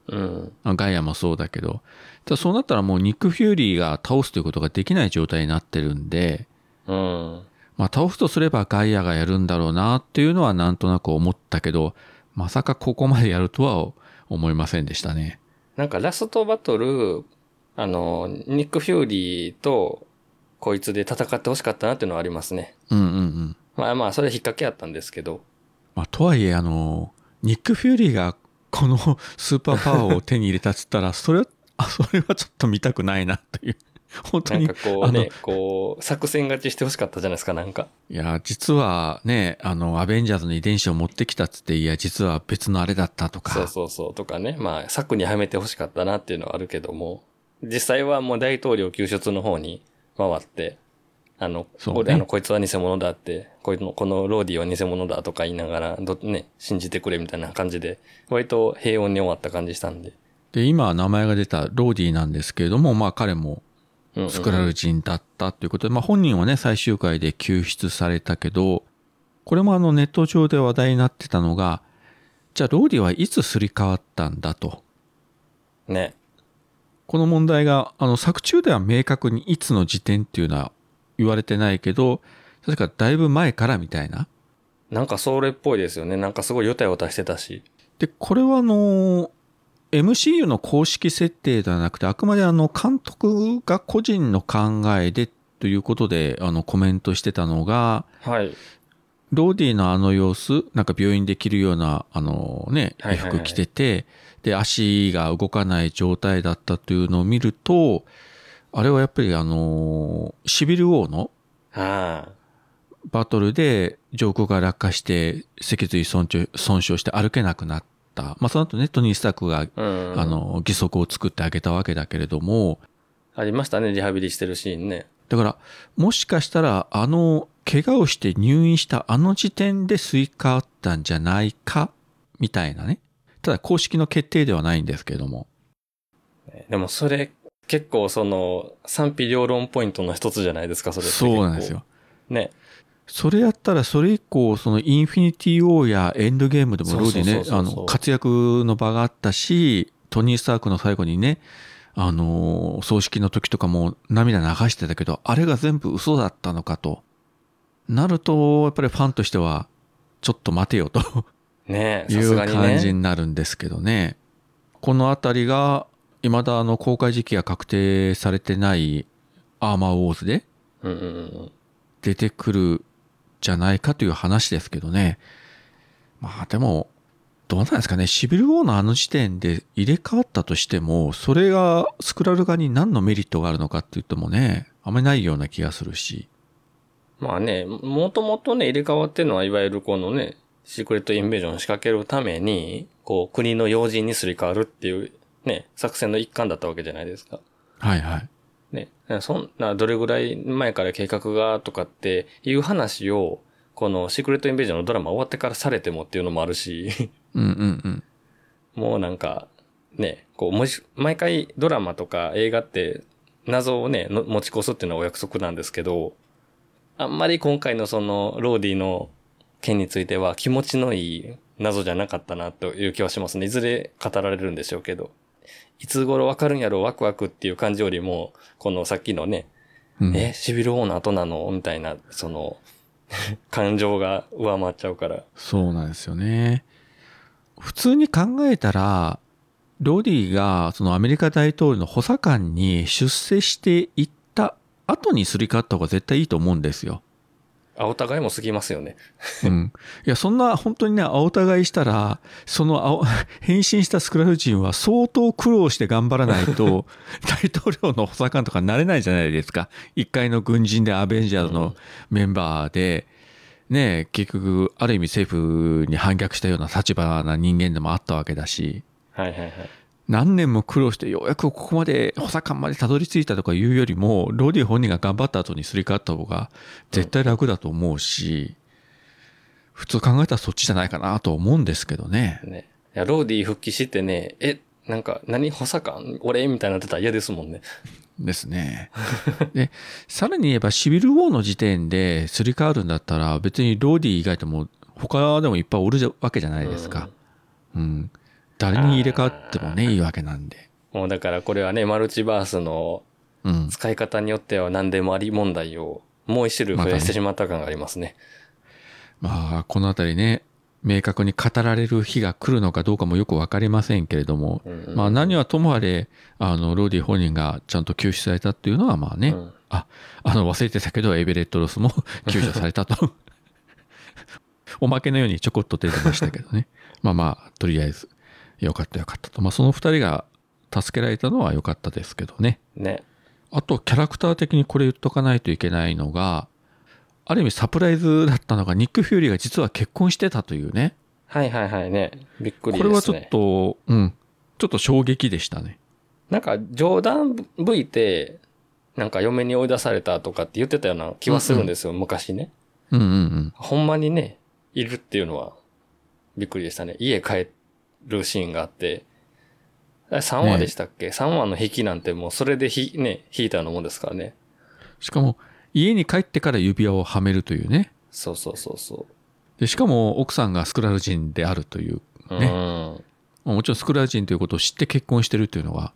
ガイアもそうだけど、ただそうなったらもうニック・フューリーが倒すということができない状態になってるんで、まあ倒すとすればガイアがやるんだろうなっていうのはなんとなく思ったけど、まさかここまでやるとは思いませんでしたね。なんかラストバトル、ニック・フューリーとこいつで戦ってほしかったなっていうのはありますね。うんうんうん。まあまあそれ引っ掛けあったんですけど。まあとはいえニック・フューリーがこのスーパーパワーを手に入れたっつったらそれはちょっと見たくないなという。本当になんかこうねこう作戦勝ちしてほしかったじゃないですかなんか。いや実はねアベンジャーズの遺伝子を持ってきたっつっていや実は別のあれだったとか。そうそうそうとかねまあ策にはめてほしかったなっていうのはあるけども実際はもう大統領救出の方に。回って、ね、こいつは偽物だって、このローディは偽物だとか言いながら、ね、信じてくれみたいな感じで、割と平穏に終わった感じしたんで。で、今名前が出たローディなんですけれども、まあ彼もスクラル人だったということで、まあ本人はね、最終回で救出されたけど、これもネット上で話題になってたのが、じゃあローディはいつすり替わったんだと。ね。この問題が作中では明確にいつの時点っていうのは言われてないけど確かだいぶ前からみたいななんかそれっぽいですよねなんかすごいヨタヨタしてたしでこれはMCU の公式設定ではなくてあくまで監督が個人の考えでということでコメントしてたのが、はい、ローディの様子なんか病院で着るようなね服着てて、はいはいはいで足が動かない状態だったというのを見るとあれはやっぱりシビル王のバトルで上空が落下して脊髄損傷して歩けなくなった、まあ、その後ねトニー・スタークが、うん、義足を作ってあげたわけだけれどもありましたねリハビリしてるシーンねだからもしかしたら怪我をして入院した時点でスイカあったんじゃないかみたいなねただ公式の決定ではないんですけれども。でもそれ結構賛否両論ポイントの一つじゃないですかそれって。そうなんですよ。ね。それやったらそれ以降インフィニティ・ウォーやエンドゲームでもローディね活躍の場があったしトニー・スタークの最後にね葬式の時とかも涙流してたけどあれが全部嘘だったのかとなるとやっぱりファンとしてはちょっと待てよと。ね、いう感じになるんですけどね。このあたりが未だ公開時期が確定されてないアーマーウォーズで出てくるじゃないかという話ですけどね。まあでもどうなんですかね。シビルウォーの時点で入れ替わったとしても、それがスクラル側に何のメリットがあるのかって言ってもね、あんまりないような気がするし。まあね、もともとね入れ替わってるのはいわゆるこのね。シークレットインベージョンを仕掛けるために、こう、国の要人にすり替わるっていう、ね、作戦の一環だったわけじゃないですか。はいはい。ね、そんな、どれぐらい前から計画が、とかっていう話を、このシークレットインベージョンのドラマ終わってからされてもっていうのもあるし、うんうんうん。もうなんか、ね、こう、毎回ドラマとか映画って、謎をね、持ち越すっていうのはお約束なんですけど、あんまり今回のその、ローディの件については気持ちのいい謎じゃなかったなという気はしますね。いずれ語られるんでしょうけど。いつ頃わかるんやろワクワクっていう感じよりも、このさっきのね、うん、シビル王の後なのみたいな、その、感情が上回っちゃうから。そうなんですよね。普通に考えたら、ロディがそのアメリカ大統領の補佐官に出世していった後にすり替わった方が絶対いいと思うんですよ。青たがいも過ぎますよね。うん。いや、そんな本当にね、青たがいしたら、その変身したスクラル人は相当苦労して頑張らないと、大統領の補佐官とかなれないじゃないですか。一回の軍人でアベンジャーズのメンバーで、ね、結局、ある意味政府に反逆したような立場な人間でもあったわけだし、はいはいはい。何年も苦労してようやくここまで補佐官までたどり着いたとかいうよりもロディ本人が頑張った後にすり替わった方が絶対楽だと思うし、普通考えたらそっちじゃないかなと思うんですけどね。ね、いや、ローディ復帰してね、なんか何補佐官俺みたいになってたら嫌ですもんね。ですね。で、さらに言えばシビルウォーの時点ですり替わるんだったら別にローディ以外とも他でもいっぱいおるわけじゃないですか。うん。うん、誰に入れ替わってもね、いいわけなんで。もうだからこれはね、マルチバースの使い方によっては何でもあり問題をもう一種類増やしてしまった感がありますね。まあ、このあたりね、明確に語られる日が来るのかどうかもよくわかりませんけれども、うんうん、まあ何はともあれ、ロディ本人がちゃんと救出されたっていうのはまあね、うん、忘れてたけど、エベレット・ロスも救助されたと。おまけのようにちょこっと出てましたけどね。まあまあ、とりあえず。よかったよかったと。まあ、その二人が助けられたのはよかったですけどね。ね。あと、キャラクター的にこれ言っとかないといけないのが、ある意味サプライズだったのが、ニック・フューリーが実は結婚してたというね。はいはいはいね。びっくりですね。これはちょっと、うん。ちょっと衝撃でしたね。なんか、冗談ぶいて、なんか嫁に追い出されたとかって言ってたような気はするんですよ、うんうん、昔ね。うんうんうん。ほんまにね、いるっていうのは、びっくりでしたね。家帰って。るシーンがあって、3話でしたっけ、ね、3話の引きなんてもうそれでね、引いたようなもんですからね。しかも、家に帰ってから指輪をはめるというね。そうそうそうそう。で、しかも奥さんがスクラル人であるというね。うん。もちろんスクラル人ということを知って結婚してるというのは、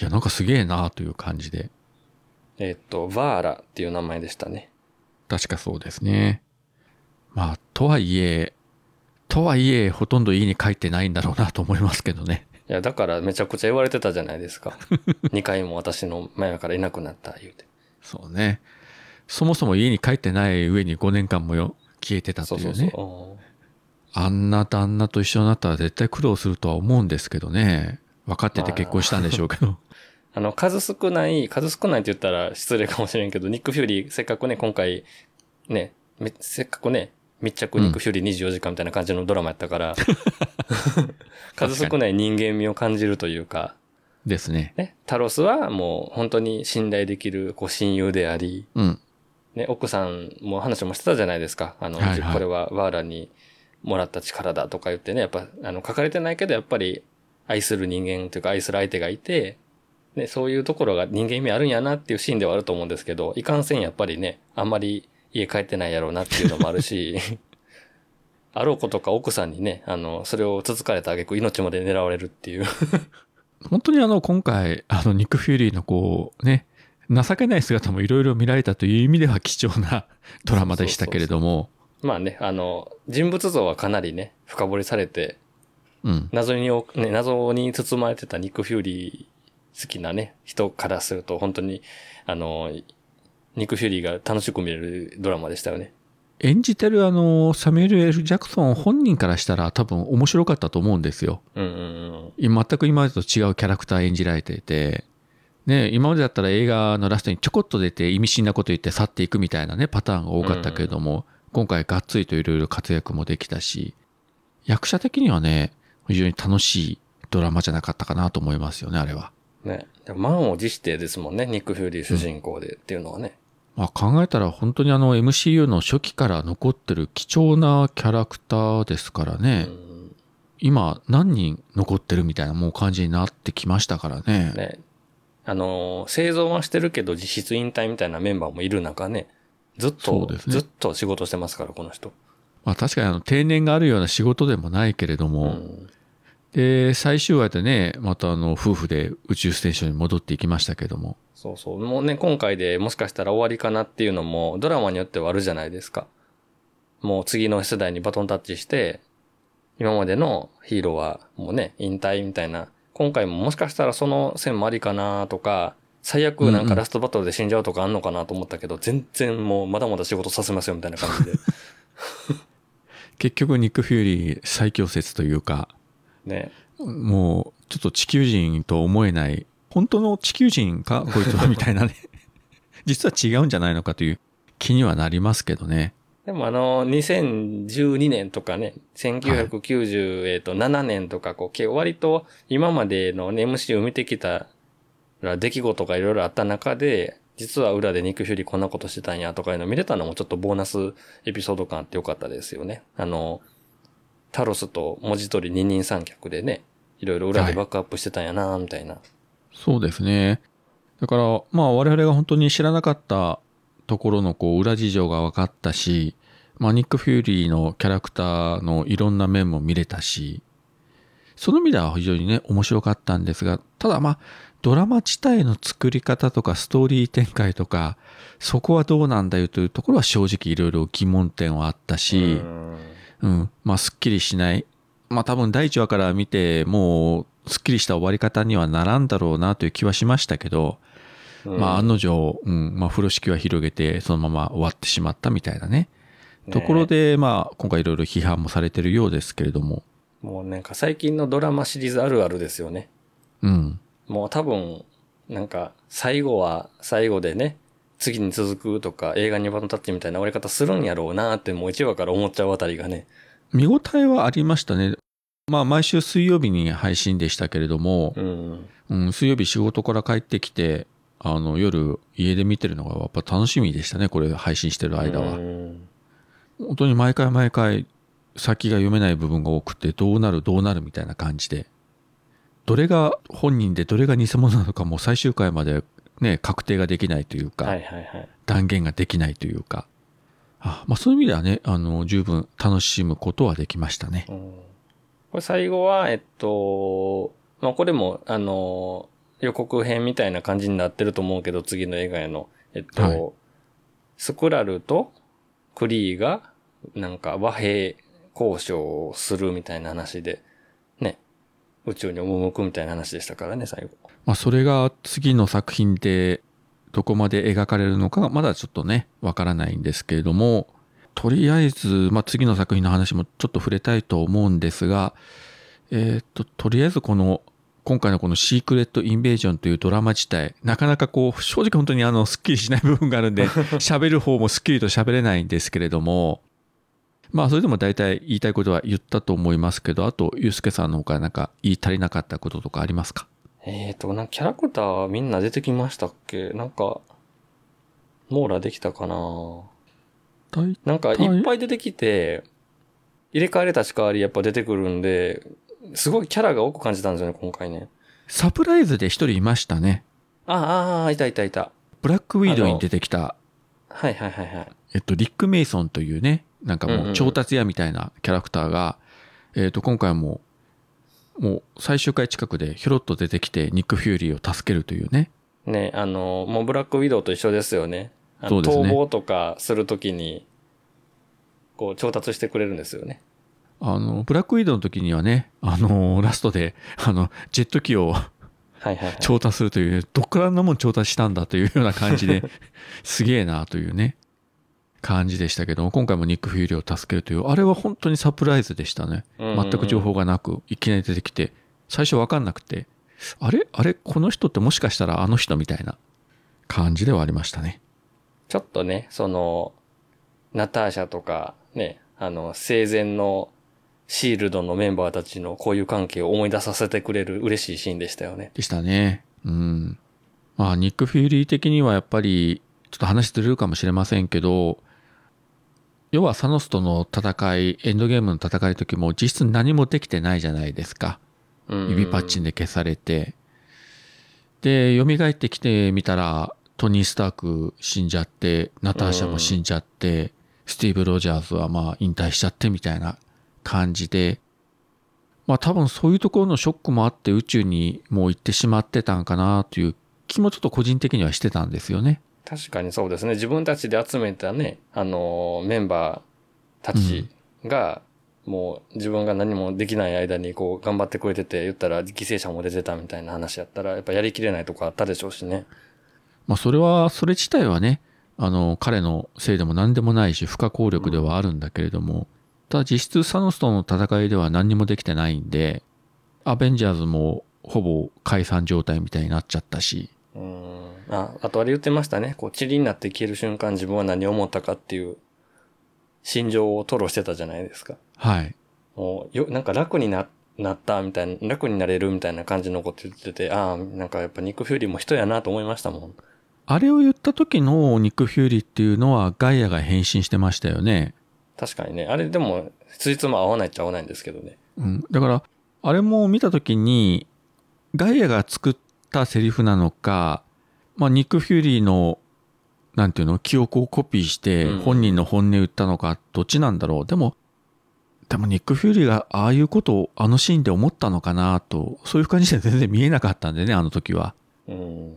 いや、なんかすげえなという感じで。バーラっていう名前でしたね。確かそうですね。まあ、とはいえ、ほとんど家に帰ってないんだろうなと思いますけどね。いや、だからめちゃくちゃ言われてたじゃないですか。2回も私の前からいなくなった、言うて。そうね。そもそも家に帰ってない上に5年間も消えてたっていうね。そうそうそう。あんな旦那と一緒になったら絶対苦労するとは思うんですけどね。分かってて結婚したんでしょうけど。数少ないって言ったら失礼かもしれんけど、ニック・フューリー、せっかくね、今回、ね、せっかくね、密着肉フューリー24時間みたいな感じのドラマやったから、うん、数少ない人間味を感じるというかですね。ね、タロスはもう本当に信頼できるこう親友であり、うん、ね、奥さんも話もしてたじゃないですか。はいはい、これはワーラにもらった力だとか言ってね、やっぱ書かれてないけどやっぱり愛する人間というか愛する相手がいて、ね、そういうところが人間味あるんやなっていうシーンではあると思うんですけど、いかんせんやっぱりね、あんまり家帰ってないやろうなっていうのもあるし、あろうことか奥さんにね、それをつつかれた挙句命まで狙われるっていう。本当に今回、ニック・フューリーのこう、ね、情けない姿もいろいろ見られたという意味では貴重なドラマでしたけれども。そうそうそう。まあね、人物像はかなりね、深掘りされて、うん、謎に包まれてたニック・フューリー好きなね、人からすると本当に、ニック・フューリーが楽しく見れるドラマでしたよね。演じてるサミュエル・L・ジャクソン本人からしたら多分面白かったと思うんですよ。うんうんうん、全く今までと違うキャラクター演じられていて、ね、今までだったら映画のラストにちょこっと出て意味深なこと言って去っていくみたいなね、パターンが多かったけれども、うんうん、今回がっつりといろいろ活躍もできたし、役者的にはね、非常に楽しいドラマじゃなかったかなと思いますよね、あれは。ね、満を持してですもんね、ニック・フューリー主人公でっていうのはね。まあ、考えたら本当にMCU の初期から残ってる貴重なキャラクターですからね。今何人残ってるみたいなもう感じになってきましたからね。ね、製造はしてるけど実質引退みたいなメンバーもいる中ね、ずっと、ね、ずっと仕事してますからこの人。まあ確かに定年があるような仕事でもないけれども、うん、で最終話でね、また夫婦で宇宙ステーションに戻っていきましたけども。そうそう、もうね、今回でもしかしたら終わりかなっていうのもドラマによってはあるじゃないですか。もう次の世代にバトンタッチして今までのヒーローはもうね引退みたいな、今回ももしかしたらその線もありかなとか、最悪なんかラストバトルで死んじゃうとかあんのかなと思ったけど、うんうん、全然もうまだまだ仕事させますよみたいな感じで結局ニック・フューリー最強説というかね、もうちょっと地球人と思えない、本当の地球人かこいつはみたいなね実は違うんじゃないのかという気にはなりますけどね。でも2012年とかね、1997年とか、こう、割と今までの MCU を見てきた出来事がいろいろあった中で、実は裏でニック・フューリーこんなことしてたんやとかいうの見れたのもちょっとボーナスエピソード感あってよかったですよね。タロスと文字通り二人三脚でね、いろいろ裏でバックアップしてたんやなみたいな。はい、そうですね。だからまあ我々が本当に知らなかったところのこう裏事情が分かったし、まあ、ニック・フューリーのキャラクターのいろんな面も見れたし、その意味では非常にね面白かったんですが、ただまあドラマ自体の作り方とかストーリー展開とかそこはどうなんだよというところは正直いろいろ疑問点はあったし、うん、まあすっきりしない、まあ多分第1話から見てもうすっきりした終わり方にはならんだろうなという気はしましたけど、まあ案の定、うん、まあ風呂敷は広げてそのまま終わってしまったみたいなね。ところで、まあ今回いろいろ批判もされてるようですけれども。もうなんか最近のドラマシリーズあるあるですよね。うん。もう多分、なんか最後は最後でね、次に続くとか映画にバトンタッチみたいな終わり方するんやろうなってもう1話から思っちゃうあたりがね。見応えはありましたね。まあ毎週水曜日に配信でしたけれども、うんうん、水曜日仕事から帰ってきて、夜家で見てるのがやっぱ楽しみでしたね、これ配信してる間は。本当に毎回毎回先が読めない部分が多くて、どうなるみたいな感じで、どれが本人でどれが偽物なのかもう最終回までね確定ができないというか、はいはいはい、断言ができないというか、あ、まあ、そういう意味ではね十分楽しむことはできましたね。これ最後はまあ、これも予告編みたいな感じになってると思うけど、次の映画への、はい、スクラルとクリーがなんか和平交渉をするみたいな話でね、宇宙に赴くみたいな話でしたからね、最後。まあそれが次の作品でどこまで描かれるのかまだちょっとねわからないんですけれども、とりあえずまあ次の作品の話もちょっと触れたいと思うんですが、とりあえず今回のこのシークレットインベージョンというドラマ自体、なかなかこう正直本当にスッキリしない部分があるんで喋る方もスッキリと喋れないんですけれども、まあそれでも大体言いたいことは言ったと思いますけど、あとゆうすけさんの方からなんか言い足りなかったこととかありますか？なんかキャラクターみんな出てきましたっけ？なんか網羅できたかな。なんかいっぱい出てきて入れ替えれたしかありやっぱ出てくるんで、すごいキャラが多く感じたんですよね今回ね。サプライズで一人いましたね。ああ、いた。ブラックウィードウに出てきた。はいはいはいはい。リック・メイソンというね、なんかもう調達屋みたいなキャラクターが、今回もう最終回近くでひょろっと出てきてニック・フューリーを助けるというね。ね、もうブラックウィードウと一緒ですよね。そうですね。逃亡とかするときにこう調達してくれるんですよね。ブラックウィードの時にはね、ラストで、ジェット機をはいはい、はい、調達するという、どっからのもん調達したんだというような感じで、すげえなというね、感じでしたけども、今回もニック・フューリーを助けるという、あれは本当にサプライズでしたね。全く情報がなく、いきなり出てきて、最初わかんなくて、あれ、この人ってもしかしたらあの人みたいな感じではありましたね。ちょっとね、ナターシャとかね、生前のシールドのメンバーたちの交友関係を思い出させてくれる嬉しいシーンでしたよね。でしたね。うん。まあニック・フューリー的にはやっぱりちょっと話ずれるかもしれませんけど、要はサノスとの戦い、エンドゲームの戦いの時も実質何もできてないじゃないですか。指パッチンで消されて、で蘇ってきてみたらトニー・スターク死んじゃって、ナターシャも死んじゃって、スティーブ・ロジャーズはまあ引退しちゃってみたいな感じで、まあ多分そういうところのショックもあって宇宙にもう行ってしまってたんかなという気もちょっと個人的にはしてたんですよね。確かにそうですね。自分たちで集めたね、メンバーたちが、もう自分が何もできない間にこう頑張ってくれてて、言ったら犠牲者も出てたみたいな話やったら、やっぱやりきれないとかあったでしょうしね。まあそれ自体はね、彼のせいでも何でもないし、不可抗力ではあるんだけれども、ただ実質サノスとの戦いでは何にもできてないんで、アベンジャーズもほぼ解散状態みたいになっちゃったし、あとあれ言ってましたね、こう塵になって消える瞬間自分は何を思ったかっていう心情を吐露してたじゃないですか。はい。もうなんか楽に なったみたいな、楽になれるみたいな感じのこと言ってて、ああ、なんかやっぱニック・フューリーも人やなと思いましたもん。あれを言った時のニック・フューリーっていうのはガイアが変身してましたよね。確かにね。あれでも辻褄合わないっちゃ合わないんですけどね。うん。だからあれも見た時にガイアが作ったセリフなのか、まあニック・フューリーのなんていうの、記憶をコピーして本人の本音言ったのかどっちなんだろう。でもニック・フューリーがああいうことをあのシーンで思ったのかなと、そういう感じで全然見えなかったんでね、あの時は。うん。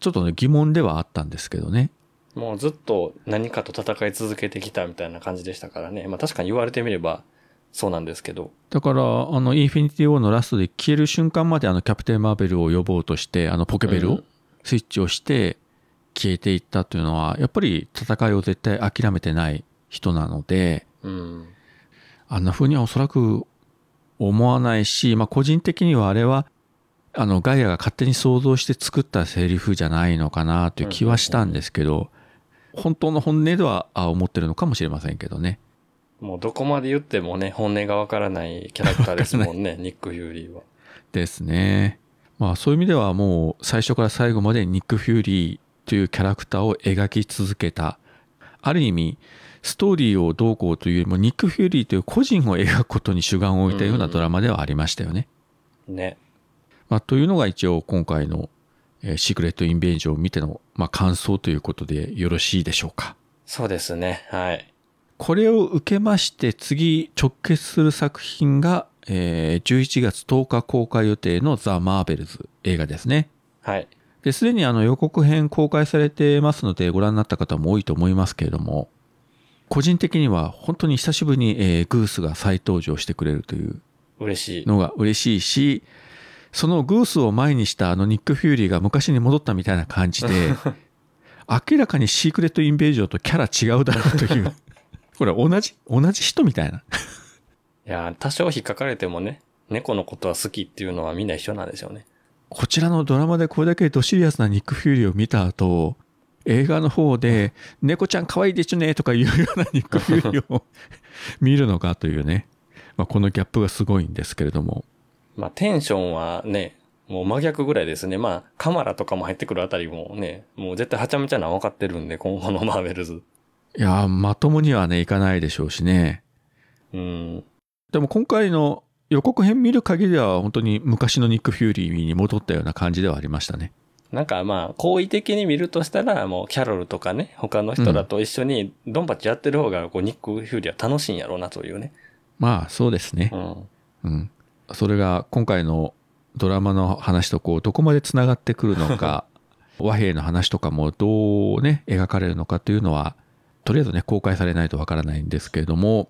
ちょっとね、疑問ではあったんですけどね。もうずっと何かと戦い続けてきたみたいな感じでしたからね。まあ確かに言われてみればそうなんですけど。だからインフィニティ・ウォーのラストで消える瞬間までキャプテン・マーベルを呼ぼうとしてポケベルをスイッチをして消えていったというのはやっぱり戦いを絶対諦めてない人なので、うん、あんな風にはおそらく思わないし、まあ個人的にはあれはガイアが勝手に想像して作ったセリフじゃないのかなという気はしたんですけど、本当の本音では思ってるのかもしれませんけどね。もうどこまで言ってもね、本音がわからないキャラクターですもんねニック・フューリーは。ですね。まあそういう意味ではもう最初から最後までニック・フューリーというキャラクターを描き続けた。ある意味ストーリーをどうこうというよりもニック・フューリーという個人を描くことに主眼を置いたようなドラマではありましたよね。ね。まあというのが一応今回のシークレット・インベージョンを見てのまあ感想ということでよろしいでしょうか。そうですね。はい。これを受けまして次直結する作品が11月10日公開予定のザ・マーベルズ映画ですね。はい。で、すでに予告編公開されてますのでご覧になった方も多いと思いますけれども、個人的には本当に久しぶりにグースが再登場してくれるというのが嬉しいし、そのグースを前にしたニック・フューリーが昔に戻ったみたいな感じで、明らかにシークレット・インベージョンとキャラ違うだろうという。これ同じ人みたいな。いや、多少引っかかれてもね、猫のことは好きっていうのはみんな一緒なんでしょうね。こちらのドラマでこれだけドシリアスなニック・フューリーを見た後、映画の方で猫ちゃん可愛いでちゅねとかいうようなニック・フューリーを見るのかというね、まあ、このギャップがすごいんですけれども。まあテンションはね、もう真逆ぐらいですね。まあカマラとかも入ってくるあたりもね、もう絶対はちゃめちゃな分かってるんで、今後のマーベルズ。いやー、まともにはね、いかないでしょうしね。でも今回の予告編見る限りでは本当に昔のニック・フューリーに戻ったような感じではありましたね。なんかまあ好意的に見るとしたら、もうキャロルとかね、他の人らと一緒にドンパチやってる方がこうニック・フューリーは楽しいんやろうなというね。まあそうですね。うん。それが今回のドラマの話とこうどこまでつながってくるのか、和平の話とかもどうね描かれるのかというのはとりあえずね公開されないとわからないんですけれども、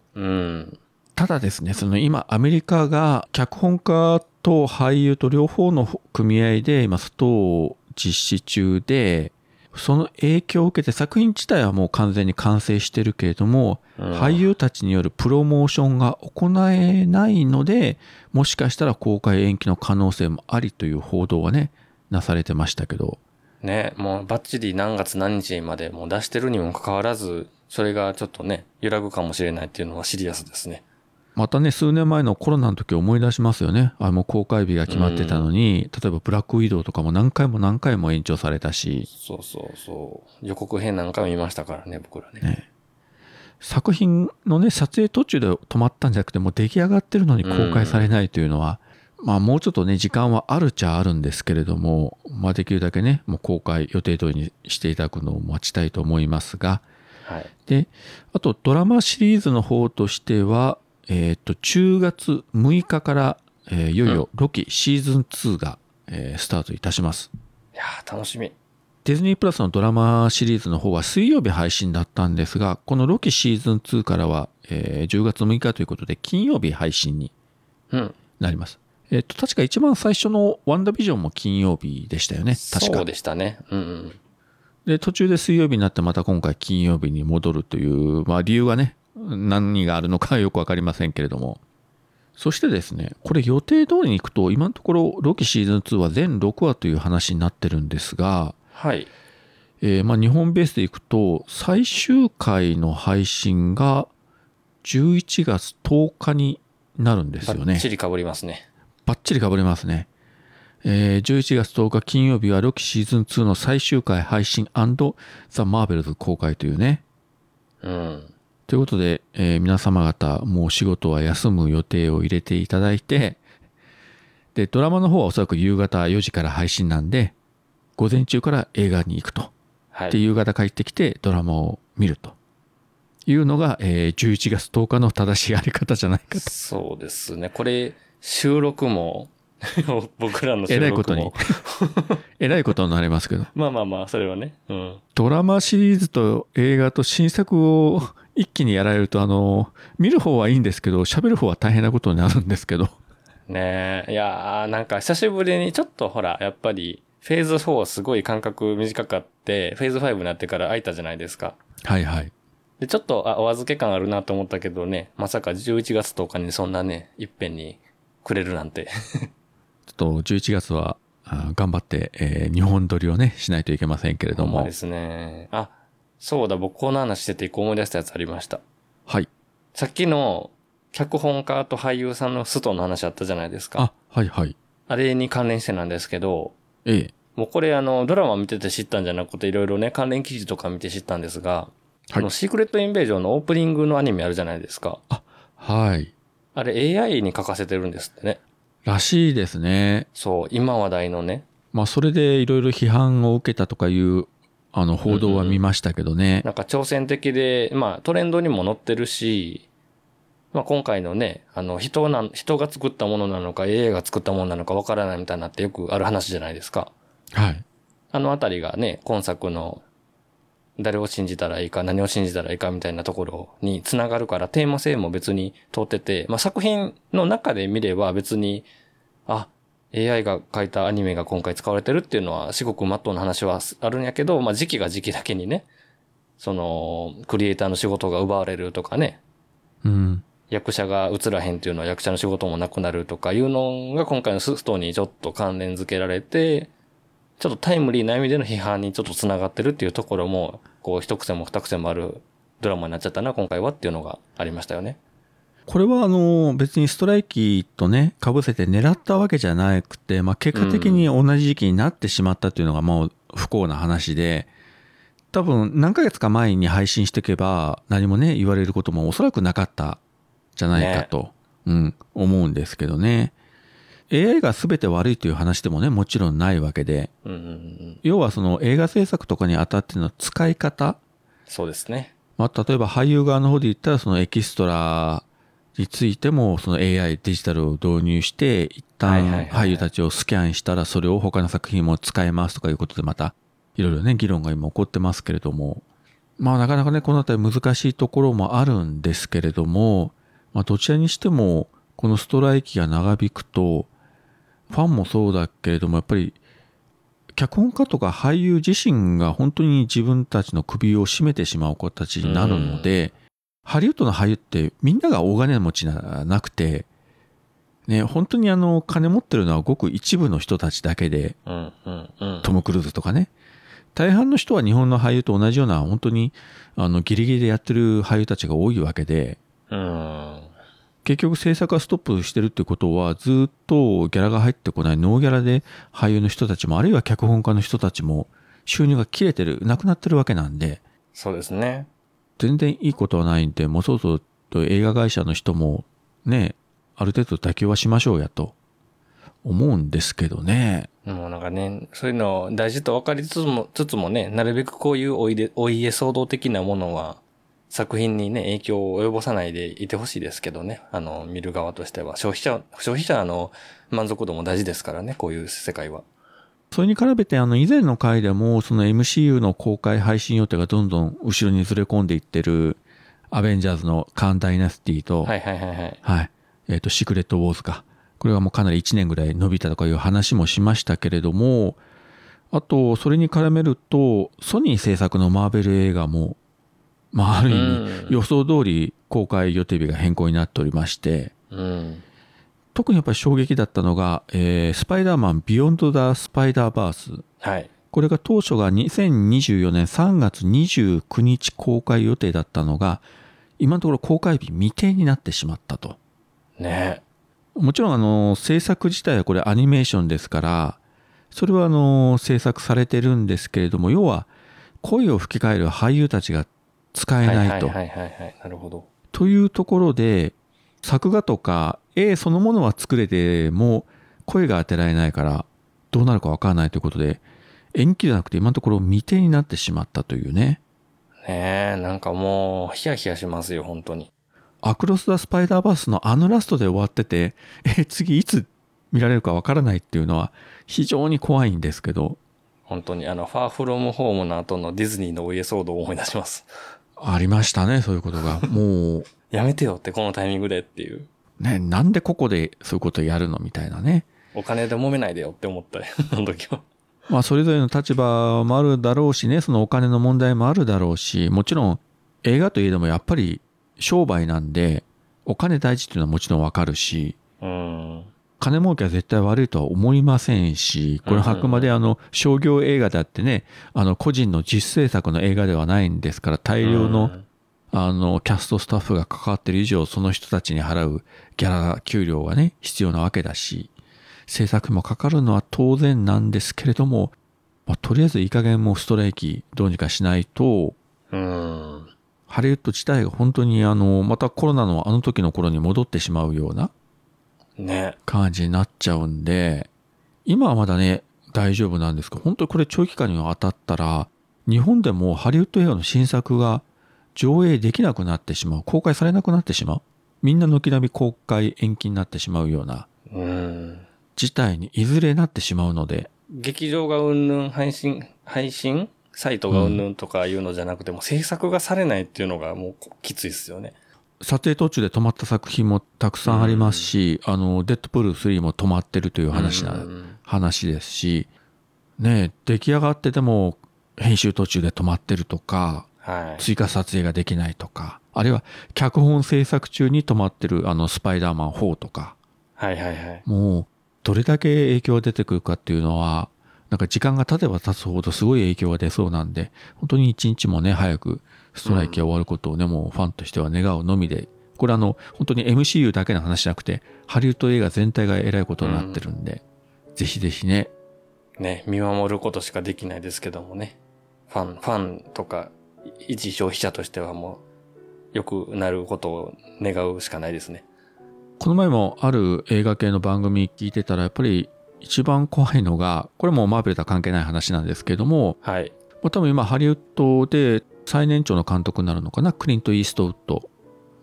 ただですね、その今アメリカが脚本家と俳優と両方の組合で今ストを実施中で、その影響を受けて作品自体はもう完全に完成してるけれども、俳優たちによるプロモーションが行えないので、もしかしたら公開延期の可能性もありという報道はねなされてましたけど、ね、もうバッチリ何月何日までもう出してるにもかかわらず、それがちょっとね、揺らぐかもしれないっていうのはシリアスですね。またね、数年前のコロナの時思い出しますよね。あ、もう公開日が決まってたのに、例えばブラックウィドウとかも何回も何回も延長されたし。そうそうそう。予告編なんかも見ましたからね、僕らね。ね、作品のね、撮影途中で止まったんじゃなくて、もう出来上がってるのに公開されないというのは、まあもうちょっとね、時間はあるっちゃあるんですけれども、まあできるだけね、もう公開予定通りにしていただくのを待ちたいと思いますが、はい、で、あとドラマシリーズの方としては、10月6日から、いよいよロキシーズン2が、スタートいたします。いやー楽しみ。ディズニープラスのドラマシリーズの方は水曜日配信だったんですが、このロキシーズン2からは、10月6日ということで金曜日配信になります。うん、確か一番最初のワンダービジョンも金曜日でしたよね。確かそうでしたね。うんうん。で、途中で水曜日になってまた今回金曜日に戻るという、まあ理由がね、何があるのかよくわかりませんけれども。そしてですね、これ予定通りにいくと、今のところロキシーズン2は全6話という話になってるんですが、はい。まあ日本ベースでいくと、最終回の配信が11月10日になるんですよね。バッチリ被りますね。バッチリ被りますね。11月10日金曜日はロキシーズン2の最終回配信&ザ・マーベルズ公開というね。うん。ということで、皆様方もう仕事は休む予定を入れていただいて、で、ドラマの方はおそらく夕方4時から配信なんで、午前中から映画に行くと。はい、で、夕方帰ってきてドラマを見るというのが、11月10日の正しいやり方じゃないかと。そうですね。これ、収録も僕らの収録もえらいことにえらいことになりますけどまあまあまあそれはね、うん、ドラマシリーズと映画と新作を一気にやられると見る方はいいんですけど喋る方は大変なことになるんですけどねえ。いやーなんか久しぶりにちょっとほらやっぱりフェーズ4すごい間隔短かってフェーズ5になってから空いたじゃないですか。はいはい。でちょっとお預け感あるなと思ったけどね、まさか11月10日にそんなねいっぺんにくれるなんてちょっと11月は頑張って、日本撮りをねしないといけませんけれども。そうですね。あ、そうだ、僕この話してて一個思い出したやつありました。はい。さっきの脚本家と俳優さんのストの話あったじゃないですか。あ、はいはい。あれに関連してなんですけど、ええ、もうこれドラマ見てて知ったんじゃなくていろいろね関連記事とか見て知ったんですが、はい、シークレットインベージョンのオープニングのアニメあるじゃないですか。あ、はい。あれ AI に書かせてるんですってね。らしいですね。そう、今話題のね。まあそれでいろいろ批判を受けたとかいう報道は見ましたけどね。うんうん、なんか挑戦的で、まあトレンドにも載ってるし、まあ今回のね、人が作ったものなのか AI が作ったものなのかわからないみたいなってよくある話じゃないですか。はい。あのあたりがね、今作の誰を信じたらいいか何を信じたらいいかみたいなところにつながるからテーマ性も別に通ってて、まあ、作品の中で見れば別にAI が書いたアニメが今回使われてるっていうのはすごく真っ当な話はあるんやけど、まあ、時期が時期だけにねそのクリエイターの仕事が奪われるとかね、うん、役者が映らへんっていうのは役者の仕事もなくなるとかいうのが今回のストーリーにちょっと関連付けられてちょっとタイムリーな意味での批判にちょっとつながってるっていうところもこう一癖も二癖もあるドラマになっちゃったな今回はっていうのがありましたよね。これは別にストライキとね被せて狙ったわけじゃなくて、まあ、結果的に同じ時期になってしまったっていうのがもう不幸な話で、多分何ヶ月か前に配信していけば何もね言われることもおそらくなかったじゃないかと、ね、うん、思うんですけどね。AI が全て悪いという話でもねもちろんないわけで、うんうんうん、要はその映画制作とかにあたっての使い方。そうですね、まあ、例えば俳優側の方で言ったらそのエキストラについてもその AI デジタルを導入して一旦俳優たちをスキャンしたらそれを他の作品も使えますとかいうことでまたいろいろね議論が今起こってますけれども、まあなかなかねこのあたり難しいところもあるんですけれども、まあどちらにしてもこのストライキが長引くとファンもそうだけれどもやっぱり脚本家とか俳優自身が本当に自分たちの首を絞めてしまう子たちになるので、ハリウッドの俳優ってみんなが大金持ちじゃなくてね、本当に金持ってるのはごく一部の人たちだけで、トム・クルーズとかね、大半の人は日本の俳優と同じような本当にギリギリでやってる俳優たちが多いわけで、結局制作がストップしてるってことはずっとギャラが入ってこないノーギャラで俳優の人たちもあるいは脚本家の人たちも収入が切れてるなくなってるわけなんで、そうですね、全然いいことはないんで、もうそうそうと映画会社の人もねある程度妥協はしましょうやと思うんですけどね。もうなんかね、そういうの大事と分かりつつもね、なるべくこういうお家騒動的なものは作品にね影響を及ぼさないでいてほしいですけどね。見る側としては消費者の満足度も大事ですからね、こういう世界は。それに比べて以前の回でもその MCU の公開配信予定がどんどん後ろにずれ込んでいってるアベンジャーズのカーンダイナスティと、はいはいはいはい、はい、シクレットウォーズか。これはもうかなり1年ぐらい伸びたとかいう話もしましたけれども、あとそれに絡めるとソニー制作のマーベル映画も、まあ、ある意味予想通り公開予定日が変更になっておりまして、うん、特にやっぱり衝撃だったのが、スパイダーマンビヨンド・ザ・スパイダーバース、はい、これが当初が2024年3月29日公開予定だったのが今のところ公開日未定になってしまったとね。もちろん制作自体はこれアニメーションですからそれは制作されてるんですけれども、要は声を吹き替える俳優たちが使えないと、はいはいはいはい、なるほど。というところで作画とか絵そのものは作れても声が当てられないからどうなるか分からないということで延期じゃなくて今のところ未定になってしまったというね。ねえ、なんかもうヒヤヒヤしますよ本当に。アクロス・ザ・スパイダーバースのラストで終わってて次いつ見られるかわからないっていうのは非常に怖いんですけど、本当にファー・フロム・ホームの後のディズニーのお家騒動を思い出します。ありましたね、そういうことがもうやめてよってこのタイミングでっていうね、なんでここでそういうことやるのみたいなね、お金で揉めないでよって思ったよあの時は。まあそれぞれの立場もあるだろうしね、そのお金の問題もあるだろうし、もちろん映画といえどもやっぱり商売なんでお金大事っていうのはもちろんわかるし、金儲けは絶対悪いとは思いませんし、これはあくまで商業映画だってね、個人の実製作の映画ではないんですから、大量のキャストスタッフが関わってる以上その人たちに払うギャラ給料がね必要なわけだし、制作もかかるのは当然なんですけれども、まあ、とりあえずいい加減もうストライキどうにかしないと、ハリウッド自体が本当にまたコロナのあの時の頃に戻ってしまうような感じになっちゃうんで、今はまだね大丈夫なんですけど、本当にこれ長期間に当たったら日本でもハリウッド映画の新作が上映できなくなってしまう、公開されなくなってしまう、みんな軒並み公開延期になってしまうような事態にいずれなってしまうので、劇場がうんぬん配信サイトがうんぬんとかいうのじゃなくても、制作がされないっていうのがもうきついですよね。撮影途中で止まった作品もたくさんありますし、デッドプール3も止まってるという話ですし、ね、出来上がってても編集途中で止まってるとか、はい、追加撮影ができないとか、あるいは脚本制作中に止まってるスパイダーマン4とか、はいはいはい、もうどれだけ影響が出てくるかっていうのはなんか時間が経てば経つほどすごい影響が出そうなんで、本当に一日もね早くストライキが終わることをね、もうファンとしては願うのみで、これ本当に MCU だけの話じゃなくてハリウッド映画全体がえらいことになってるんで、ぜひぜひね見守ることしかできないですけどもね、ファンとか一消費者としてはもう良くなることを願うしかないですね。この前もある映画系の番組聞いてたらやっぱり一番怖いのが、これもマーベルとは関係ない話なんですけども、はい、多分今ハリウッドで最年長の監督になるのかな、クリント・イーストウッド、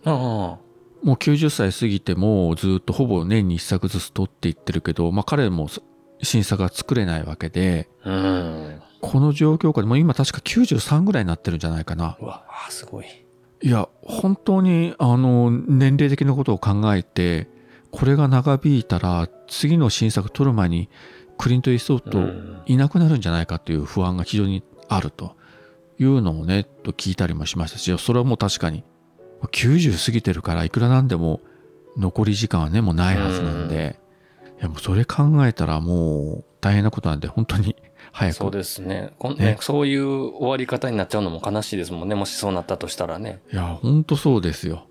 もう90歳過ぎてもずっとほぼ年に1作ずつ撮っていってるけど、まあ、彼も新作が作れないわけで、この状況下でもう今確か93ぐらいになってるんじゃないかな。うわすごい。いや本当に年齢的なことを考えてこれが長引いたら次の新作撮る前にクリント・イーストウッドいなくなるんじゃないかという不安が非常にあるというのをねと聞いたりもしましたし、それはもう確かに90過ぎてるからいくらなんでも残り時間はねもうないはずなんで、いやもうそれ考えたらもう大変なことなんで、本当に早く。そうですね。そういう終わり方になっちゃうのも悲しいですもんね。もしそうなったとしたらね。いや、ほんとそうですよ。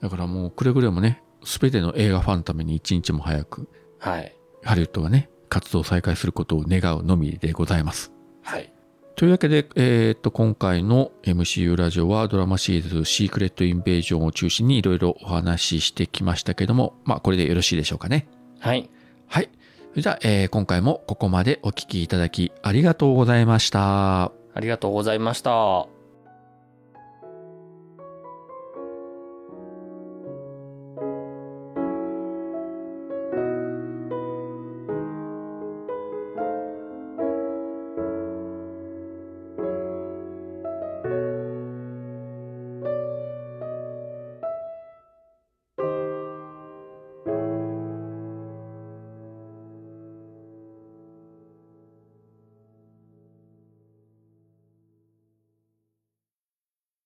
だからもうくれぐれもね、すべての映画ファンのために一日も早く、はい、ハリウッドがね、活動を再開することを願うのみでございます。はい。というわけで、今回の MCU ラジオはドラマシリーズシークレットインベージョンを中心にいろいろお話ししてきましたけども、まあこれでよろしいでしょうかね。はい。はい。じゃあ、今回もここまでお聞きいただきありがとうございました。ありがとうございました。